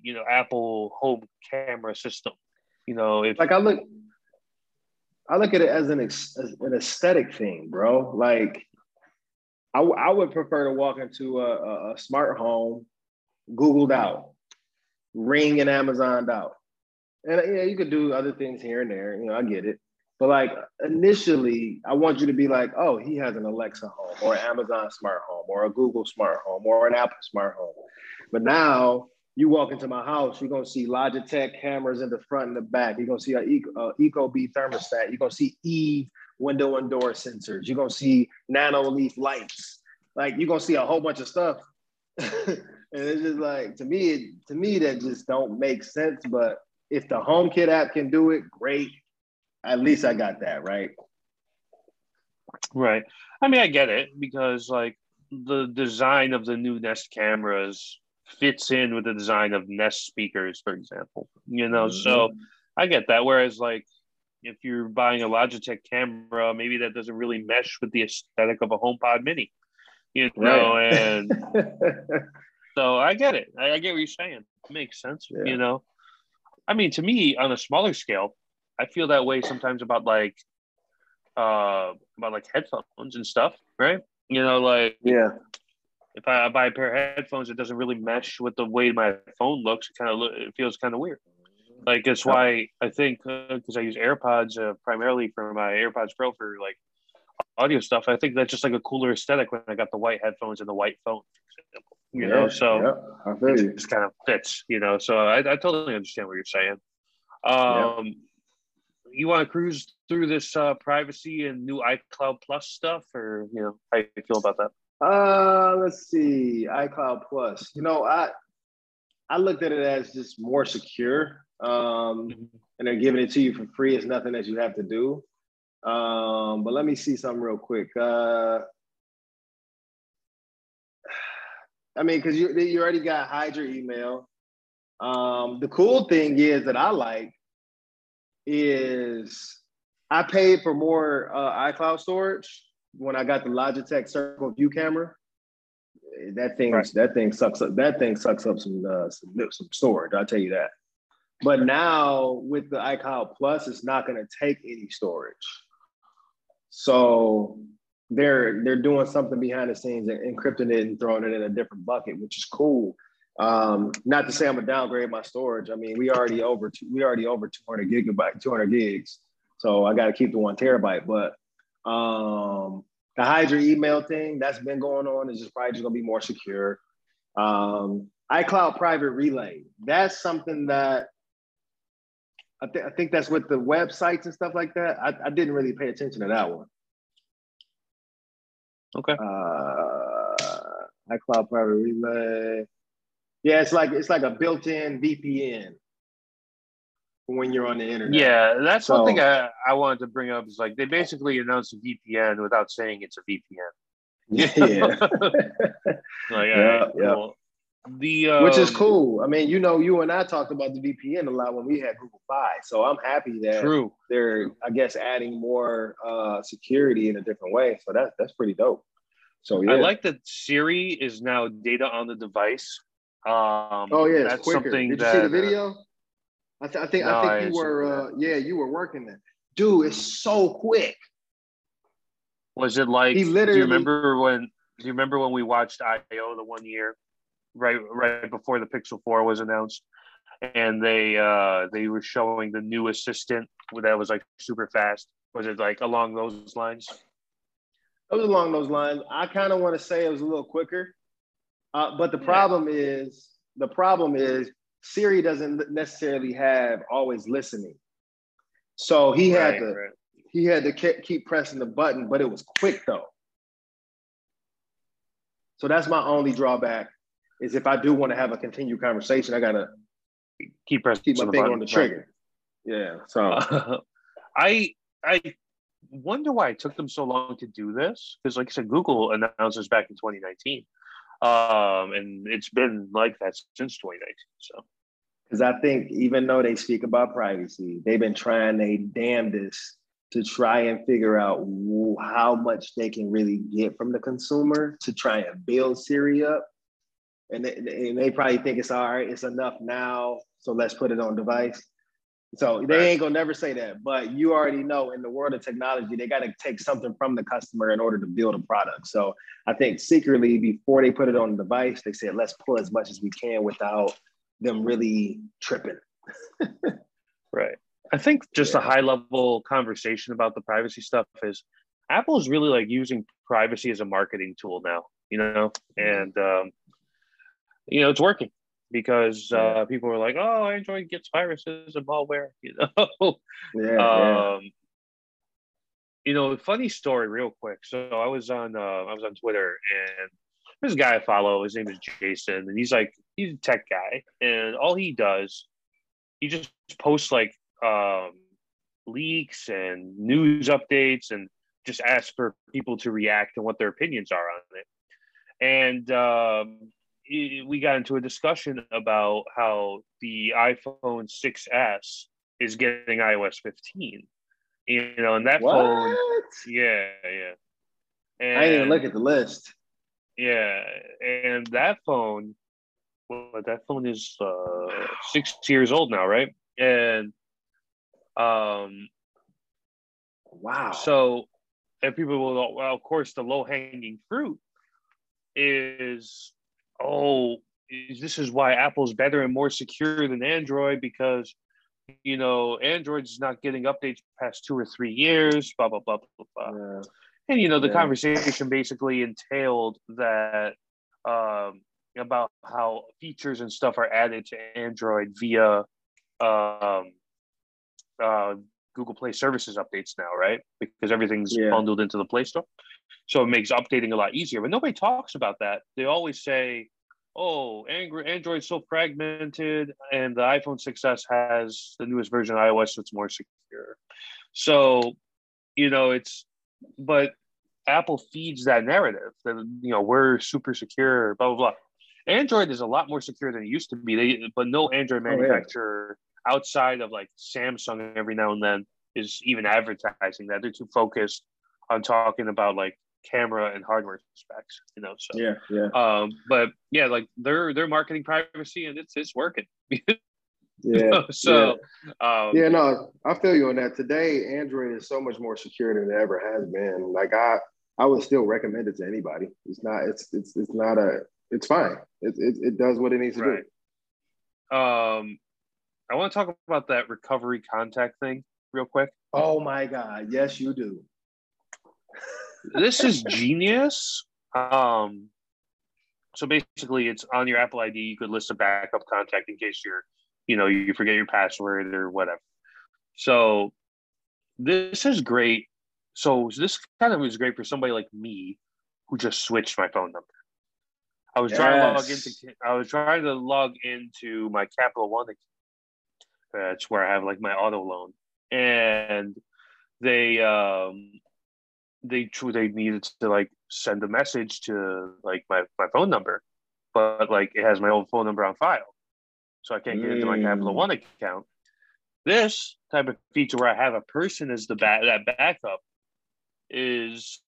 you know, Apple Home camera system? You know, if like I look, I look at it as an as an aesthetic thing, bro. Like, I, I would prefer to walk into a, a, a smart home, Googled out, Ring and Amazoned out. And yeah, you could do other things here and there, you know, I get it. But like, initially, I want you to be like, oh, he has an Alexa home or an Amazon smart home or a Google smart home or an Apple smart home. But now you walk into my house, you're going to see Logitech cameras in the front and the back. You're going to see an Eco, Ecobee thermostat. You're going to see Eve window and door sensors. You're going to see nano leaf lights. Like, you're going to see a whole bunch of stuff. And it's just like, to me, it, to me, that just don't make sense. But if the HomeKit app can do it, great. At least I got that, right? Right. I mean, I get it, because like the design of the new Nest cameras fits in with the design of Nest speakers, for example. You know, mm-hmm. so I get that. Whereas like if you're buying a Logitech camera, maybe that doesn't really mesh with the aesthetic of a HomePod Mini. You know, right. and so I get it. I, I get what you're saying. It makes sense, yeah. you know. I mean, to me, on a smaller scale, I feel that way sometimes about like, uh, about like headphones and stuff, right? You know, like yeah, if I buy a pair of headphones, it doesn't really mesh with the way my phone looks. It kind of it feels kind of weird. Like that's why I think because uh, I use AirPods uh, primarily for my AirPods Pro for like audio stuff. I think that's just like a cooler aesthetic when I got the white headphones and the white phone, for example. You yeah, know, so yeah, I feel you. It just kind of fits. You know, so I, I totally understand what you're saying. Um. Yeah. You want to cruise through this uh, privacy and new iCloud Plus stuff, or you know, how you feel about that? Uh, let's see, iCloud Plus. You know, I I looked at it as just more secure, um, and they're giving it to you for free. It's nothing that you have to do. Um, but let me see something real quick. Uh, I mean, because you you already got hide your email. Um, the cool thing is that I like is I paid for more uh, iCloud storage when I got the Logitech Circle View camera. That thing, right. that thing sucks up. That thing sucks up some uh, some some storage. I'll tell you that. But now with the iCloud Plus, it's not going to take any storage. So they're they're doing something behind the scenes and encrypting it and throwing it in a different bucket, which is cool. Um, not to say I'm gonna downgrade my storage. I mean, we already over two, we already over two hundred gigabytes, two hundred gigs. So I got to keep the one terabyte. But um, the hide your email thing that's been going on is just probably just gonna be more secure. Um, iCloud Private Relay. That's something that I, th I think that's with the websites and stuff like that. I, I didn't really pay attention to that one. Okay. Uh, iCloud Private Relay. Yeah, it's like it's like a built-in V P N when you're on the internet. Yeah, that's so, one thing I, I wanted to bring up is like they basically announced a V P N without saying it's a V P N. Yeah. like, yeah, yeah. Cool. The, um, Which is cool. I mean, you know, you and I talked about the V P N a lot when we had Google Fi. So I'm happy that true. they're, I guess, adding more uh, security in a different way. So that, that's pretty dope. So yeah. I like that Siri is now data on the device. Um, oh, yeah, that's quicker. Something Did that, you see the video? I, th I think, no, I think you were, uh, yeah, you were working there. Dude, it's so quick. Was it like, he literally, do you remember when, do you remember when we watched I O the one year? Right, right before the Pixel four was announced, and they uh, they were showing the new assistant that was like super fast. Was it like along those lines? It was along those lines. I kind of want to say it was a little quicker, uh, but the problem yeah. is the problem is Siri doesn't necessarily have always listening, so he had right, to right. he had to keep pressing the button, but it was quick though. So that's my only drawback. Is if I do want to have a continued conversation, I gotta keep pressing keep my finger on the trigger. Right. Yeah. So uh, I I wonder why it took them so long to do this. Because like I said, Google announced this back in twenty nineteen, um, and it's been like that since twenty nineteen. So because I think even though they speak about privacy, they've been trying their damnedest to try and figure out how much they can really get from the consumer to try and build Siri up. And they, and they probably think it's all right, it's enough now, so let's put it on device. So they ain't gonna never say that, but you already know in the world of technology, they gotta take something from the customer in order to build a product. So I think secretly before they put it on the device, they said, let's pull as much as we can without them really tripping. Right. I think just yeah. a high level conversation about the privacy stuff is Apple is really like using privacy as a marketing tool now, you know, and, um, you know, it's working because uh, people are like, oh, I enjoy gets viruses and malware, you know. Yeah, um, yeah. You know, funny story real quick. So I was on uh, I was on Twitter and this guy I follow, his name is Jason. And he's like, he's a tech guy. And all he does, he just posts like um, leaks and news updates and just asks for people to react and what their opinions are on it. And, um, we got into a discussion about how the iPhone six S is getting iOS fifteen, you know, and that what? phone, yeah, yeah. And, I didn't even look at the list. Yeah, and that phone, well, that phone is uh, six years old now, right? And um, wow. So, and people will, well, of course, the low-hanging fruit is. Oh, this is why Apple's better and more secure than Android because, you know, Android's not getting updates past two or three years, blah, blah, blah, blah, blah. Yeah. And, you know, the yeah. conversation basically entailed that um, about how features and stuff are added to Android via um, uh, Google Play Services updates now, right? Because everything's yeah. bundled into the Play Store. So it makes updating a lot easier, but nobody talks about that. They always say, oh, Android's so fragmented and the iPhone six S has the newest version of iOS, so it's more secure. So, you know, it's, but Apple feeds that narrative that, you know, we're super secure, blah, blah, blah. Android is a lot more secure than it used to be. They, but no Android manufacturer oh, yeah. outside of like Samsung every now and then is even advertising that. They're too focused on talking about like camera and hardware specs, you know. So yeah, yeah. Um, but yeah, like they're they're marketing privacy, and it's it's working. Yeah. So yeah. Um, yeah, no, I feel you on that. Today, Android is so much more secure than it ever has been. Like I, I would still recommend it to anybody. It's not. It's it's it's not a. It's fine. It it, it does what it needs to right. do. Um, I want to talk about that recovery contact thing real quick. Oh my God! Yes, you do. This is genius. Um, so basically, it's on your Apple I D. You could list a backup contact in case you're, you know, you forget your password or whatever. So this is great. So this kind of was great for somebody like me who just switched my phone number. I was yes. trying to log into I was trying to log into my Capital One account. That's where I have like my auto loan, and they um, they they needed to like send a message to like my my phone number, but like it has my old phone number on file. So I can't get into my Capital One account. This type of feature where I have a person as the back that backup is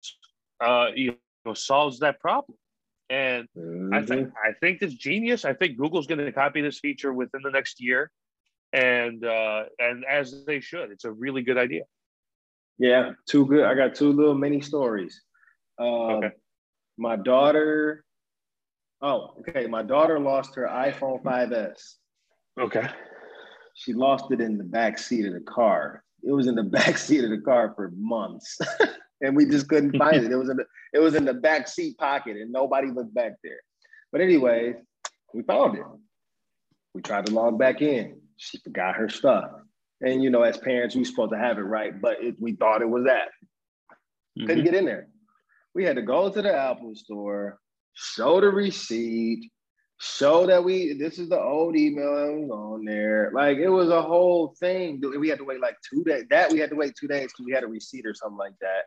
uh, you know, solves that problem. And mm-hmm. I think I think it's genius. I think Google's going to copy this feature within the next year, and uh, and as they should. It's a really good idea. Yeah, too good. I got two little mini stories. Uh, okay. My daughter. Oh, okay. My daughter lost her iPhone five S. Okay. She lost it in the back seat of the car. It was in the back seat of the car for months, and we just couldn't find it. It was in the, it was in the back seat pocket, and nobody looked back there. But anyway, we found it. We tried to log back in. She forgot her stuff, and you know, as parents, we supposed to have it right, but it, we thought it was that. Mm-hmm. Couldn't get in there. We had to go to the Apple store, show the receipt, show that we, this is the old email that was on there. Like it was a whole thing. We had to wait like two days. That we had to wait two days because we had a receipt or something like that.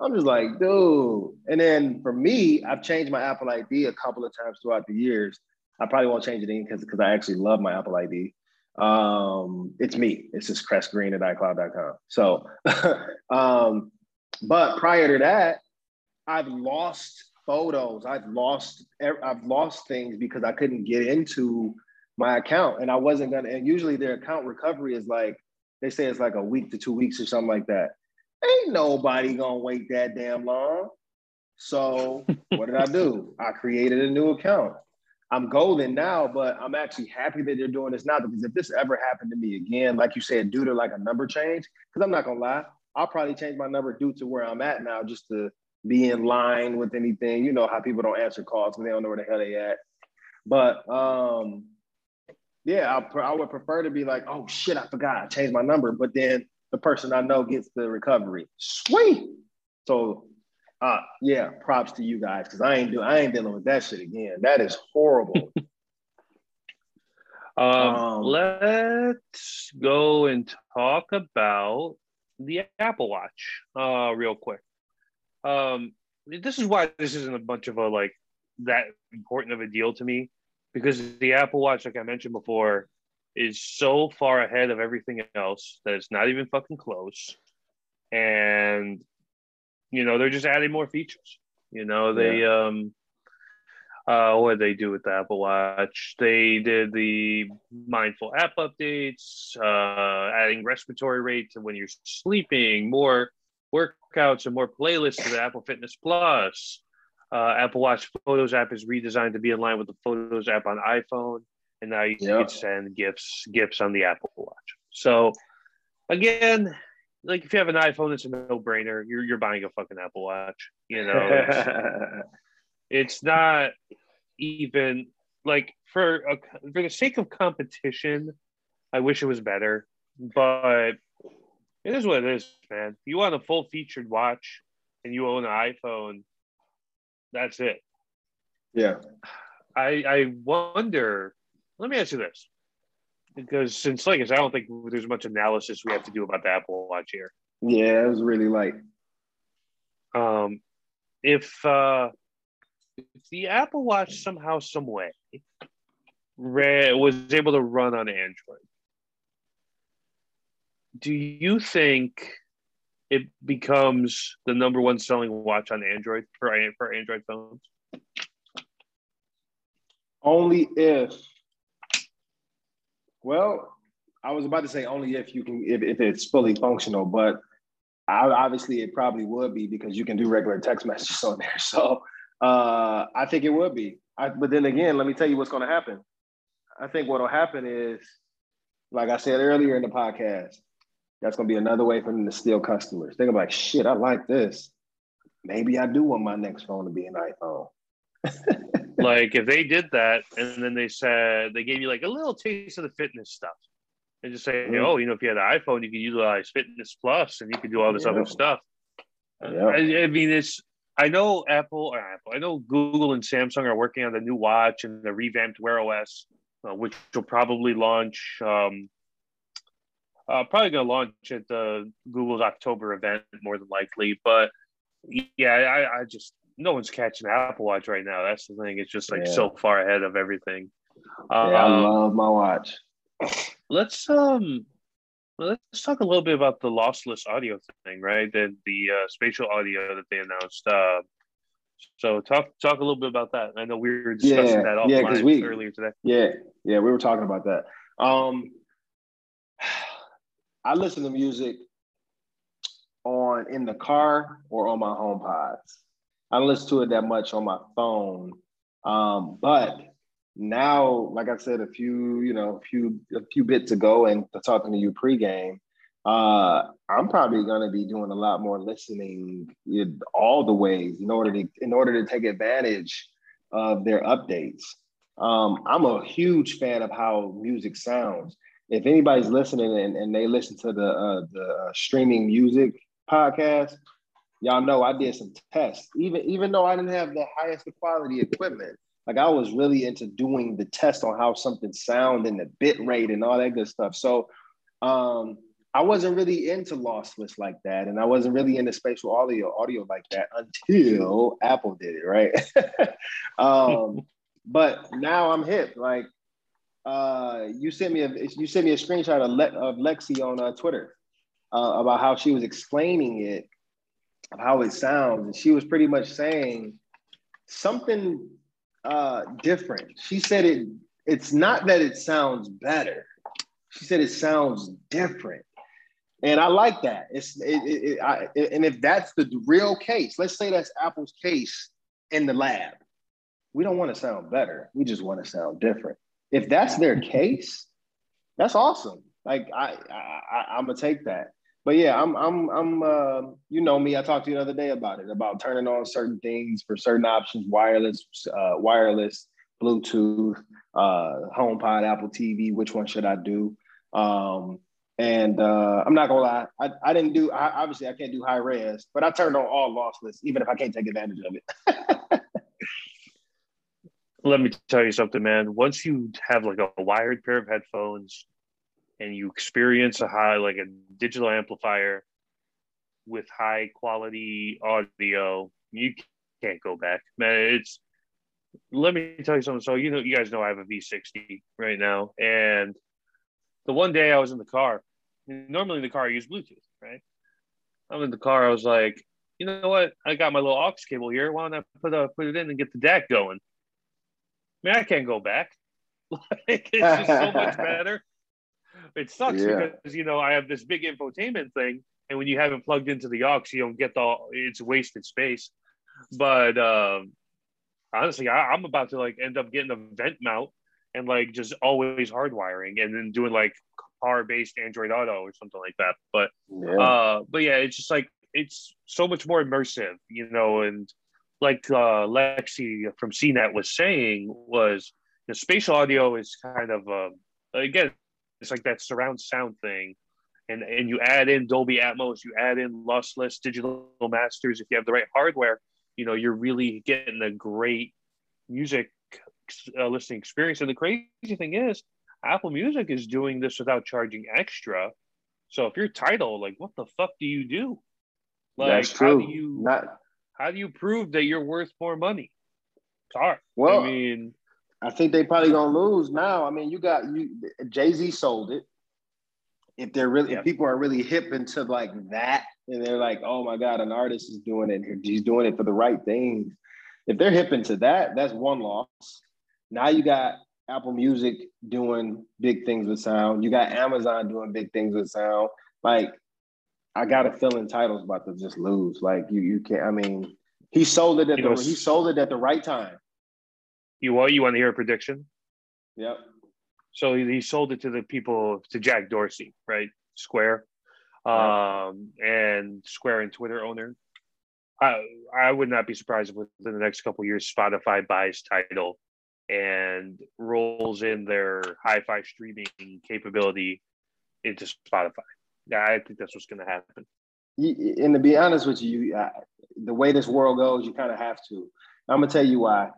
I'm just like, dude. And then for me, I've changed my Apple I D a couple of times throughout the years. I probably won't change it in because because I actually love my Apple I D. Um, it's me. It's just cress green at i cloud dot com. So, um, but prior to that, I've lost photos. I've lost, I've lost things because I couldn't get into my account, and I wasn't gonna, and usually their account recovery is like, they say it's like a week to two weeks or something like that. Ain't nobody gonna wait that damn long. So what did I do? I created a new account. I'm golden now, but I'm actually happy that they're doing this now, because if this ever happened to me again, like you said, due to like a number change, because I'm not gonna lie, I'll probably change my number due to where I'm at now, just to be in line with anything. You know how people don't answer calls because they don't know where the hell they at. But um, yeah, I, pr- I would prefer to be like, oh shit, I forgot, I changed my number. But then the person I know gets the recovery. Sweet. So uh, yeah, props to you guys, because I ain't do I ain't dealing with that shit again. That is horrible. um, um, let's go and talk about the Apple Watch uh, real quick. Um, this is why this isn't a bunch of a like that important of a deal to me, because the Apple Watch, like I mentioned before, is so far ahead of everything else that it's not even fucking close. And you know, they're just adding more features. You know, they yeah. um, uh, what did they do with the Apple Watch? They did the mindful app updates, uh, adding respiratory rate to when you're sleeping, more workouts and more playlists to the Apple Fitness Plus. Uh, Apple Watch Photos app is redesigned to be in line with the Photos app on iPhone, and now you yeah. can send gifts, gifts on the Apple Watch. So, again, like if you have an iPhone, it's a no-brainer. You're you're buying a fucking Apple Watch. You know, it's, it's not even like for a, for the sake of competition. I wish it was better, but it is what it is, man. If you want a full-featured watch and you own an iPhone, that's it. Yeah. I I wonder, let me ask you this, because since, like I said, I don't think there's much analysis we have to do about the Apple Watch here. Yeah, it was really light. Um, if uh, the Apple Watch somehow, some way, was able to run on Android, do you think it becomes the number one selling watch on Android for, for Android phones? Only if, well, I was about to say only if you can, if, if it's fully functional, but I, obviously it probably would be, because you can do regular text messages on there. So uh, I think it would be. I, but then again, let me tell you what's going to happen. I think what will happen is, like I said earlier in the podcast, that's going to be another way for them to steal customers. They're going to be like, shit, I like this. Maybe I do want my next phone to be an iPhone. Like if they did that and then they said, they gave you like a little taste of the fitness stuff and just say, hey, oh, you know, if you had an iPhone, you could utilize Fitness Plus and you could do all this yeah. other stuff. Yeah. I, I mean, it's, I know Apple, or Apple, I know Google and Samsung are working on the new watch and the revamped Wear O S, uh, which will probably launch, um, uh, probably going to launch at the Google's October event more than likely. But yeah, I, I just, no one's catching Apple Watch right now. That's the thing. It's just like yeah. so far ahead of everything. Yeah, um, I love my watch. Let's um, let's talk a little bit about the lossless audio thing, right? The the uh, spatial audio that they announced. Uh, so talk talk a little bit about that. I know we were discussing yeah, that offline yeah, we, earlier today. Yeah, yeah, we were talking about that. Um, I listen to music on in the car or on my HomePods. I don't listen to it that much on my phone, um, but now, like I said, a few, you know, a few, a few bits ago, and talking to you pregame, uh, I'm probably going to be doing a lot more listening in all the ways in order to in order to take advantage of their updates. Um, I'm a huge fan of how music sounds. If anybody's listening and, and they listen to the uh, the streaming music podcast, y'all know I did some tests, even, even though I didn't have the highest quality equipment. Like I was really into doing the test on how something sound and the bit rate and all that good stuff. So um, I wasn't really into lossless like that. And I wasn't really into spatial audio audio like that until Apple did it, right? um, but now I'm hip. Like uh, you sent me a, you sent me a screenshot of, Le- of Lexi on uh, Twitter uh, about how she was explaining it, how it sounds, and she was pretty much saying something uh, different. She said it. It's not that it sounds better. She said it sounds different, and I like that. It's it, it, it, I, it, and if that's the real case, let's say that's Apple's case in the lab. We don't want to sound better. We just want to sound different. If that's their case, that's awesome. Like I, I, I I'm gonna take that. But yeah, I'm, I'm, I'm. Uh, you know me. I talked to you the other day about it, about turning on certain things for certain options: wireless, uh, wireless, Bluetooth, uh, HomePod, Apple T V. Which one should I do? Um, and uh, I'm not gonna lie, I, I didn't do. I, obviously, I can't do high res, but I turned on all lossless, even if I can't take advantage of it. Let me tell you something, man. Once you have like a wired pair of headphones, and you experience a high, like a digital amplifier with high quality audio, you can't go back, man. It's, let me tell you something. So, you know, you guys know I have a V sixty right now. And the one day I was in the car, normally in the car, I use Bluetooth, right? I'm in the car. I was like, you know what? I got my little aux cable here. Why don't I put, a, put it in and get the D A C going? Man, I can't go back. Like, it's just so much better. It sucks yeah. because, you know, I have this big infotainment thing, and when you have it plugged into the aux, you don't get the, it's wasted space. But um, honestly, I, I'm about to like end up getting a vent mount and like just always hardwiring and then doing like car-based Android Auto or something like that. But yeah. Uh, but yeah, it's just like, it's so much more immersive, you know, and like uh, Lexi from C net was saying was, you know, spatial audio is kind of, uh, again, it's like that surround sound thing. And and you add in Dolby Atmos, you add in lossless digital masters. If you have the right hardware, you know, you're really getting a great music uh, listening experience. And the crazy thing is, Apple Music is doing this without charging extra. So if you're Tidal, like, what the fuck do you do? Like, That's true. How do you, Not- how do you prove that you're worth more money? Sorry. Well, I mean, I think they probably gonna lose now. I mean, you got you. Jay-Z sold it. If they're really, yeah. if people are really hip into like that, and they're like, oh my God, an artist is doing it. He's doing it for the right things. If they're hip into that, that's one loss. Now you got Apple Music doing big things with sound. You got Amazon doing big things with sound. Like, I got a feeling Tidal's about to just lose. Like, you, you can't. I mean, he sold it at the, he sold it at the right time. You what? You want to hear a prediction? Yep. So he, he sold it to the people, to Jack Dorsey, right? Square, um, and Square and Twitter owner. I I would not be surprised if within the next couple of years, Spotify buys Tidal and rolls in their hi-fi streaming capability into Spotify. Yeah, I think that's what's going to happen. And to be honest with you, uh, the way this world goes, you kind of have to. I'm going to tell you why.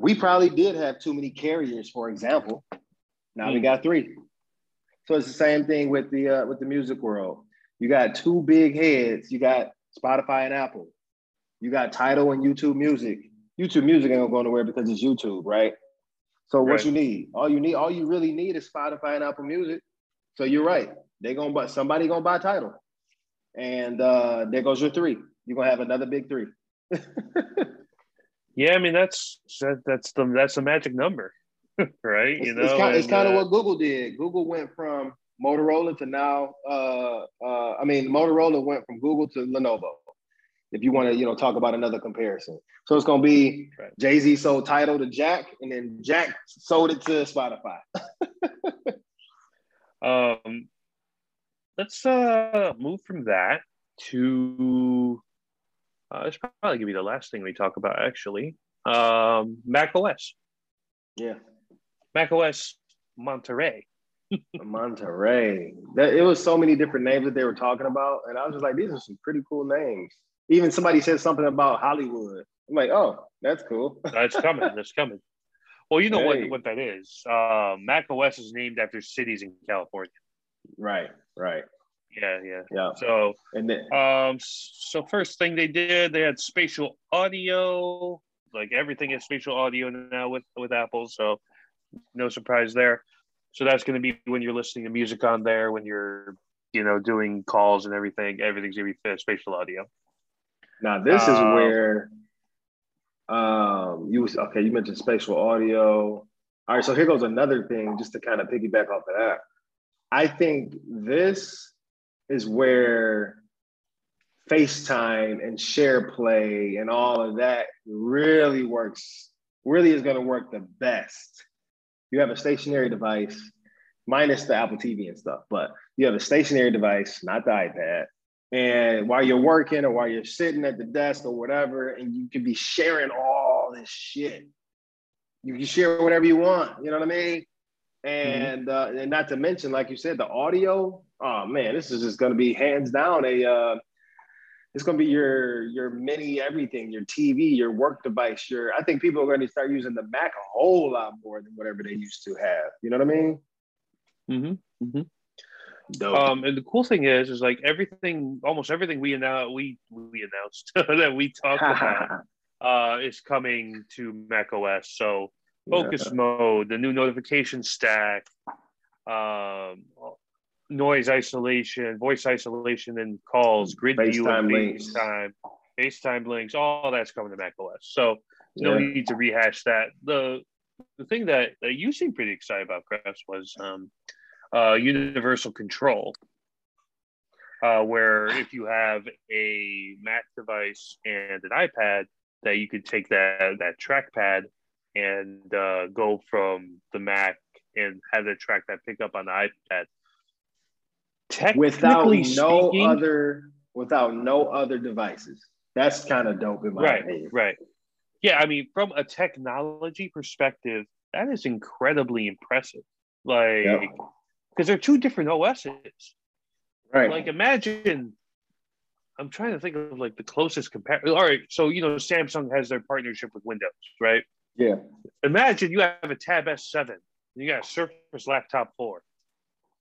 We probably did have too many carriers, for example. Now we got three. So it's the same thing with the uh, with the music world. You got two big heads. You got Spotify and Apple. You got Tidal and YouTube Music. YouTube Music ain't gonna go anywhere because it's YouTube, right? So what right. you need, all you need, all you really need is Spotify and Apple Music. So you're right. They're gonna buy somebody gonna buy Tidal, and uh, there goes your three. You're gonna have another big three. Yeah, I mean that's that, that's the that's the magic number, right? You know, it's, it's, kind, it's and, kind of uh, what Google did. Google went from Motorola to now. Uh, uh, I mean, Motorola went from Google to Lenovo. If you want to, you know, talk about another comparison, so it's going to be right. Jay-Z sold Tidal to Jack, and then Jack sold it to Spotify. um, let's uh move from that to. Uh, it's probably gonna be the last thing we talk about, actually. Um, macOS. Yeah, macOS Monterey. Monterey. That, it was so many different names that they were talking about, and I was just like, these are some pretty cool names. Even somebody said something about Hollywood. I'm like, oh, that's cool. That's coming. That's coming. Well, you know hey. what what that is. Uh, macOS is named after cities in California. Right. Right. Yeah, yeah, yeah. So, and then, um, so first thing they did, they had spatial audio. Like everything is spatial audio now with with Apple, so no surprise there. So that's going to be when you're listening to music on there, when you're, you know, doing calls and everything. Everything's going to be spatial audio. Now this um, is where, um, you was okay. You mentioned spatial audio. All right, so here goes another thing, just to kind of piggyback off of that. I think this is where FaceTime and SharePlay and all of that really works, really is gonna work the best. You have a stationary device, minus the Apple T V and stuff, but you have a stationary device, not the iPad. And while you're working or while you're sitting at the desk or whatever, and you can be sharing all this shit. You can share whatever you want, you know what I mean? And mm-hmm. uh, and not to mention, like you said, the audio, oh man, this is just going to be hands down a, uh, it's going to be your your mini everything, your T V, your work device, your, I think people are going to start using the Mac a whole lot more than whatever they used to have. You know what I mean? Mm-hmm. Mm-hmm. Dope. Um, and the cool thing is, is like everything, almost everything we, annou- we, we announced that we talked about uh, is coming to macOS. So focus yeah. mode, the new notification stack, um, noise isolation, voice isolation and calls, grid view and FaceTime, FaceTime links, all that's coming to macOS. So no yeah. need to rehash that. The the thing that, that you seemed pretty excited about, Chris, was um, uh, universal control, uh, where if you have a Mac device and an iPad, that you could take that, that trackpad and uh, go from the Mac and have the track that pick up on the iPad. Without no speaking, other, without no other devices. That's kind of dope in my right, opinion. Right. Yeah, I mean, from a technology perspective, that is incredibly impressive. Like, because yep. they're two different O Ss. Right. Like, imagine. I'm trying to think of like the closest comparison. All right, so you know, Samsung has their partnership with Windows, right? Yeah. Imagine you have a Tab S seven, and you got a Surface Laptop four.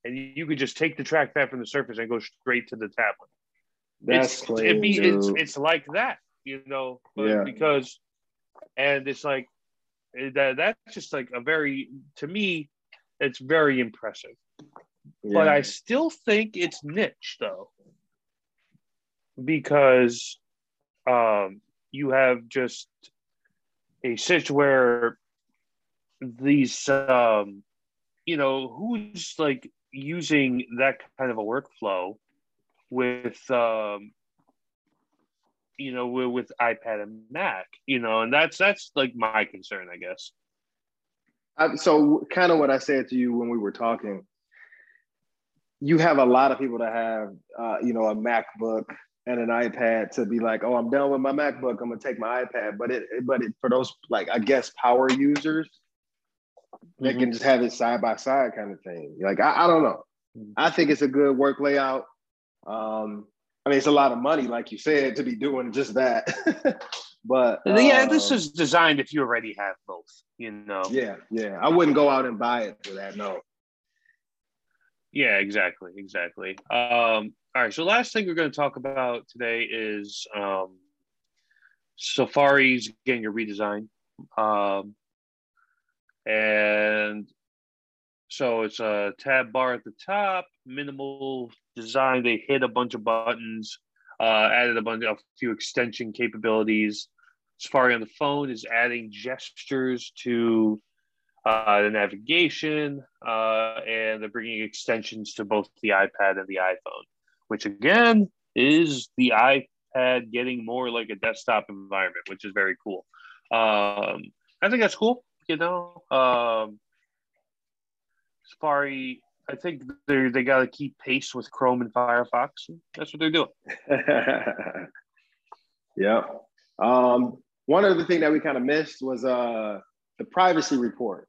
And you could just take the trackpad from the Surface and go straight to the tablet. That's it's, clean, it be, it's, it's like that, you know, but yeah. because And it's like, that, that's just like a very, to me, it's very impressive. Yeah. But I still think it's niche, though. Because um, you have just a situation where these, um, you know, who's like using that kind of a workflow with, um, you know, with, with iPad and Mac, you know, and that's that's like my concern, I guess. I, so kind of what I said to you when we were talking, you have a lot of people that have, uh, you know, a MacBook and an iPad to be like, oh, I'm done with my MacBook, I'm gonna take my iPad. But it, but it, for those, like, I guess, power users, mm-hmm. they can just have it side by side kind of thing. Like, I, I don't know. Mm-hmm. I think it's a good work layout. Um, I mean, it's a lot of money, like you said, to be doing just that. But yeah, um, this is designed if you already have both, you know? Yeah, yeah. I wouldn't go out and buy it for that, no. Yeah, exactly, exactly. Um, all right, so last thing we're going to talk about today is um, Safari's getting a redesign. Um, and so it's a tab bar at the top, minimal design. They hit a bunch of buttons, uh, added a bunch of a few extension capabilities. Safari on the phone is adding gestures to Uh, the navigation, uh, and they're bringing extensions to both the iPad and the iPhone, which again is the iPad getting more like a desktop environment, which is very cool. Um, I think that's cool, you know. Um, Safari, I think they they got to keep pace with Chrome and Firefox. That's what they're doing. Yeah. Um, one other thing that we kind of missed was uh, the privacy report.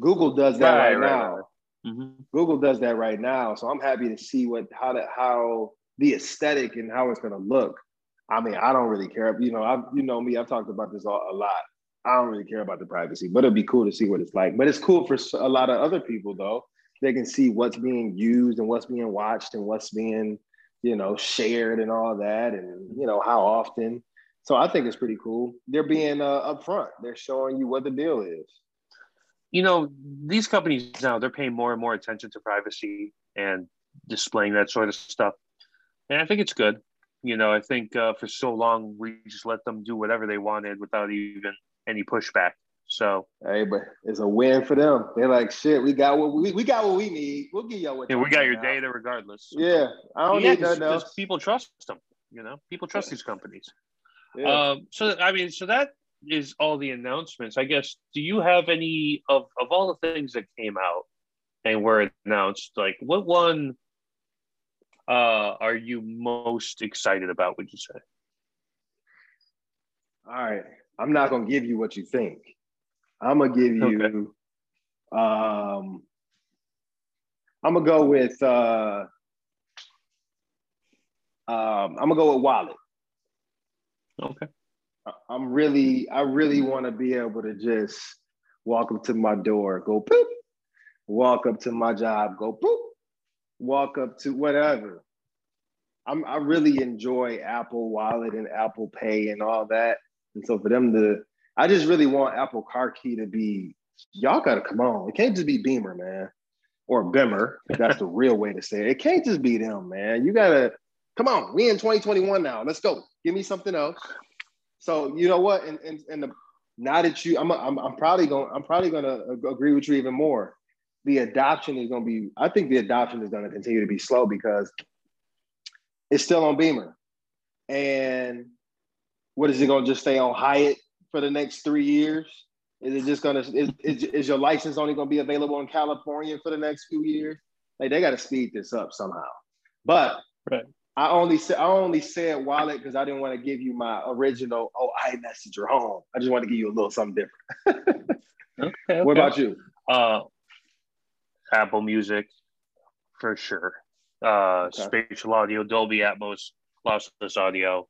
Google does that right, right, right now. Right. Mm-hmm. Google does that right now. So I'm happy to see what how that how the aesthetic and how it's gonna look. I mean, I don't really care. You know, I you know me. I've talked about this all, a lot. I don't really care about the privacy, but it'd be cool to see what it's like. But it's cool for a lot of other people though. They can see what's being used and what's being watched and what's being, you know, shared and all that, and you know how often. So I think it's pretty cool. They're being uh, upfront. They're showing you what the deal is. You know, these companies now, they're paying more and more attention to privacy and displaying that sort of stuff. And I think it's good. You know, I think uh, for so long, we just let them do whatever they wanted without even any pushback. So, hey, but it's a win for them. They're like, shit, we got what we, we got what we need. We'll give y'all what you need. Yeah, we got your data regardless. Yeah, I don't yeah, need nothing else. People trust them, you know? People trust yeah. these companies. Yeah. Um, so, I mean, so that is all the announcements, I guess. Do you have any of, of all the things that came out and were announced, like what one uh, are you most excited about, would you say? All right. I'm not going to give you what you think. I'm going to give you, okay. um, I'm going to go with, uh, um, I'm going to go with Wallet. Okay. I'm really, I really want to be able to just walk up to my door, go boop, walk up to my job, go boop, walk up to whatever. I'm, I really enjoy Apple Wallet and Apple Pay and all that. And so for them to, I just really want Apple Car Key to be, y'all got to come on. It can't just be Beamer, man, or Bimmer. That's the real way to say it. It can't just be them, man. You got to, come on. We in twenty twenty-one now. Let's go. Give me something else. So you know what, and and, and the, now that you, I'm I'm, I'm probably going I'm probably going to agree with you even more. The adoption is going to be, I think the adoption is going to continue to be slow because it's still on Beamer, and what is it going to just stay on Hyatt for the next three years? Is it just going to is, is is your license only going to be available in California for the next few years? Like they got to speed this up somehow, but. Right. I only said I only said Wallet because I didn't want to give you my original. Oh, iMessage or home. I just want to give you a little something different. Okay, okay. What about you? Uh, Apple Music, for sure. Uh, okay. Spatial audio, Dolby Atmos, lossless audio.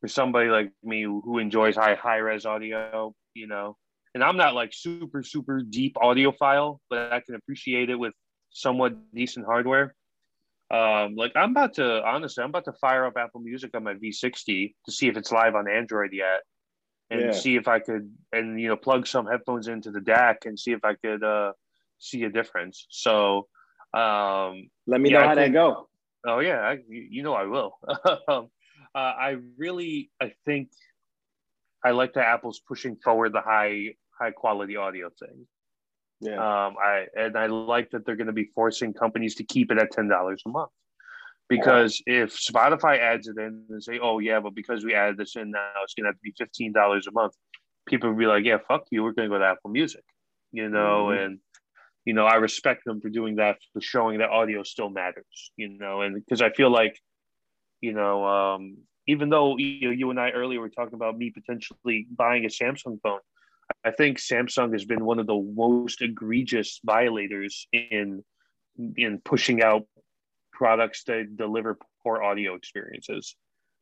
For somebody like me who enjoys high high res audio, you know, and I'm not like super super deep audiophile, but I can appreciate it with somewhat decent hardware. Um, like I'm about to, honestly, I'm about to fire up Apple Music on my V sixty to see if it's live on Android yet. and yeah. see if I could, and, you know, plug some headphones into the D A C and see if I could uh, see a difference. So um, let me yeah, know how that go. Oh yeah. I, you know, I will. uh, I really, I think I like that Apple's pushing forward the high, high quality audio thing. Yeah. Um, I, and I like that they're going to be forcing companies to keep it at ten dollars a month. Because if Spotify adds it in and say, oh, yeah, but because we added this in now, it's going to have to be fifteen dollars a month. People will be like, yeah, fuck you. We're going to go to Apple Music, you know, mm-hmm. and, you know, I respect them for doing that, for showing that audio still matters, you know, and because I feel like, you know, um, even though you, you and I earlier were talking about me potentially buying a Samsung phone, I think Samsung has been one of the most egregious violators in in pushing out products that deliver poor audio experiences.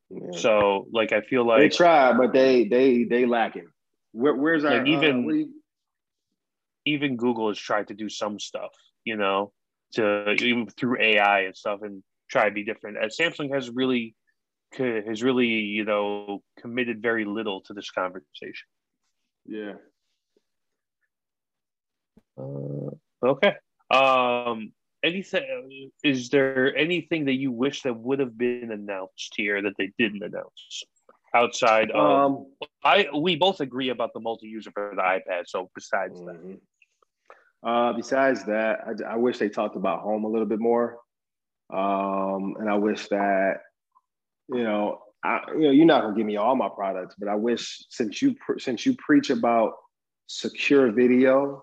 Yeah. So, like, I feel like they try, but they they they lack it. Where, where's our even? Uh, you... Even Google has tried to do some stuff, you know, to even through A I and stuff, and try to be different. As Samsung has really has really you know committed very little to this conversation. Yeah. Uh, okay. Um. Anything? Is there anything that you wish that would have been announced here that they didn't announce? Outside, of, um, I we both agree about the multi-user for the iPad. So besides mm-hmm. that, uh, besides that, I, I wish they talked about home a little bit more, um, and I wish that you know, I, you know, you're not gonna give me all my products, but I wish since you pre- since you preach about secure video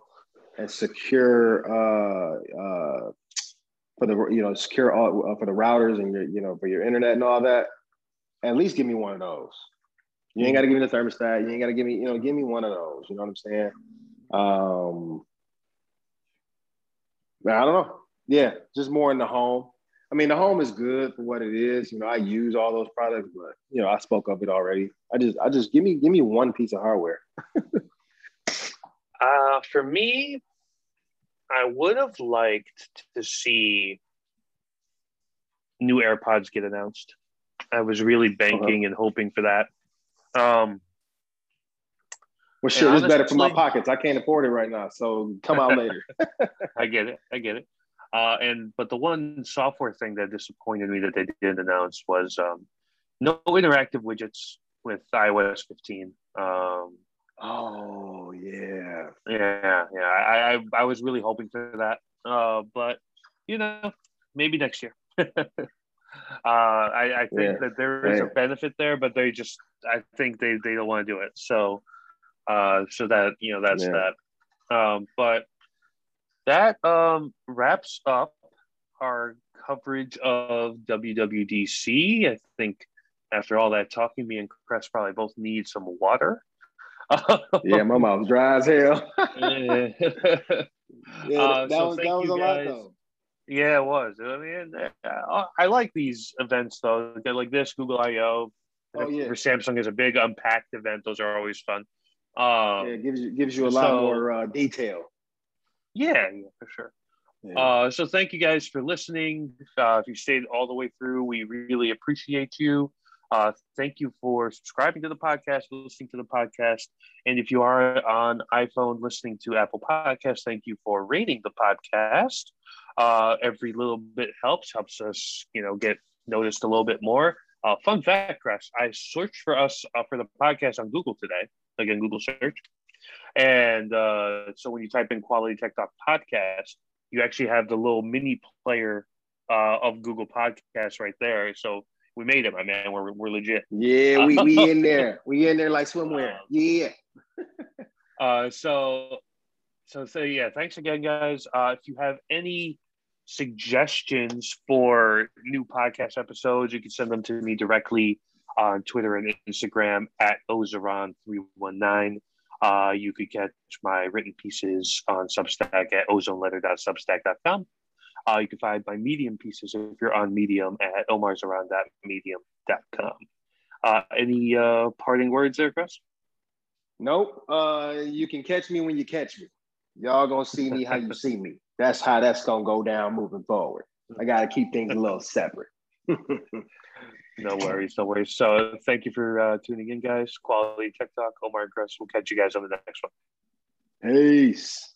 and secure uh, uh, for the you know secure all, uh, for the routers and your you know for your internet and all that. At least give me one of those. You ain't got to give me the thermostat. You ain't got to give me you know give me one of those. You know what I'm saying? Um, I don't know. Yeah, just more in the home. I mean, the home is good for what it is. You know, I use all those products, but you know, I spoke of it already. I just, I just give me give me one piece of hardware. Uh, for me, I would have liked to see new AirPods get announced. I was really banking uh-huh. and hoping for that. Um, well, sure, honestly, it's better for my pockets. I can't afford it right now, so come out later. I get it. I get it. Uh, and but the one software thing that disappointed me that they didn't announce was um, no interactive widgets with i O S fifteen. Um, Oh yeah, yeah, yeah. I, I I was really hoping for that, uh, but you know, maybe next year. uh, I I think yeah. that there is yeah. a benefit there, but they just I think they, they don't want to do it. So, uh, so that you know that's yeah. that. Um, but that um wraps up our coverage of W W D C. I think after all that talking, me and Chris probably both need some water. Yeah, my mouth's dry as hell. yeah, that, uh, that so was, that was a lot, though. Yeah, it was. I mean, I, I like these events, though. They're like this, Google I O Oh, yeah. For Samsung is a big unpacked event. Those are always fun. Um, yeah, it gives you, gives you a so, lot more uh, detail. Yeah, yeah, for sure. Yeah. Uh, so thank you guys for listening. Uh, if you stayed all the way through, we really appreciate you. Uh, thank you for subscribing to the podcast, listening to the podcast. And if you are on iPhone listening to Apple Podcasts, thank you for rating the podcast. Uh, every little bit helps, helps us, you know, get noticed a little bit more. Uh, fun fact, Chris, I searched for us uh, for the podcast on Google today, like in Google search. And uh, so when you type in Quality Tech Talk podcast, you actually have the little mini player uh, of Google Podcasts right there. So we made it, my man. We're we're legit. Yeah, we we in there. We in there like swimwear. Yeah. uh, so, so so yeah. Thanks again, guys. Uh, if you have any suggestions for new podcast episodes, you can send them to me directly on Twitter and Instagram at Ozeron three one nine. Uh, you could catch my written pieces on Substack at ozone letter dot substack dot com. Uh, you can find my Medium pieces if you're on Medium at omar zaron dot medium dot com. Uh, any uh, parting words there, Chris? Nope. Uh, you can catch me when you catch me. Y'all gonna see me how you see me. That's how that's gonna go down moving forward. I gotta keep things a little separate. No worries, no worries. So thank you for uh, tuning in, guys. Quality Tech Talk, Omar and Chris. We'll catch you guys on the next one. Peace.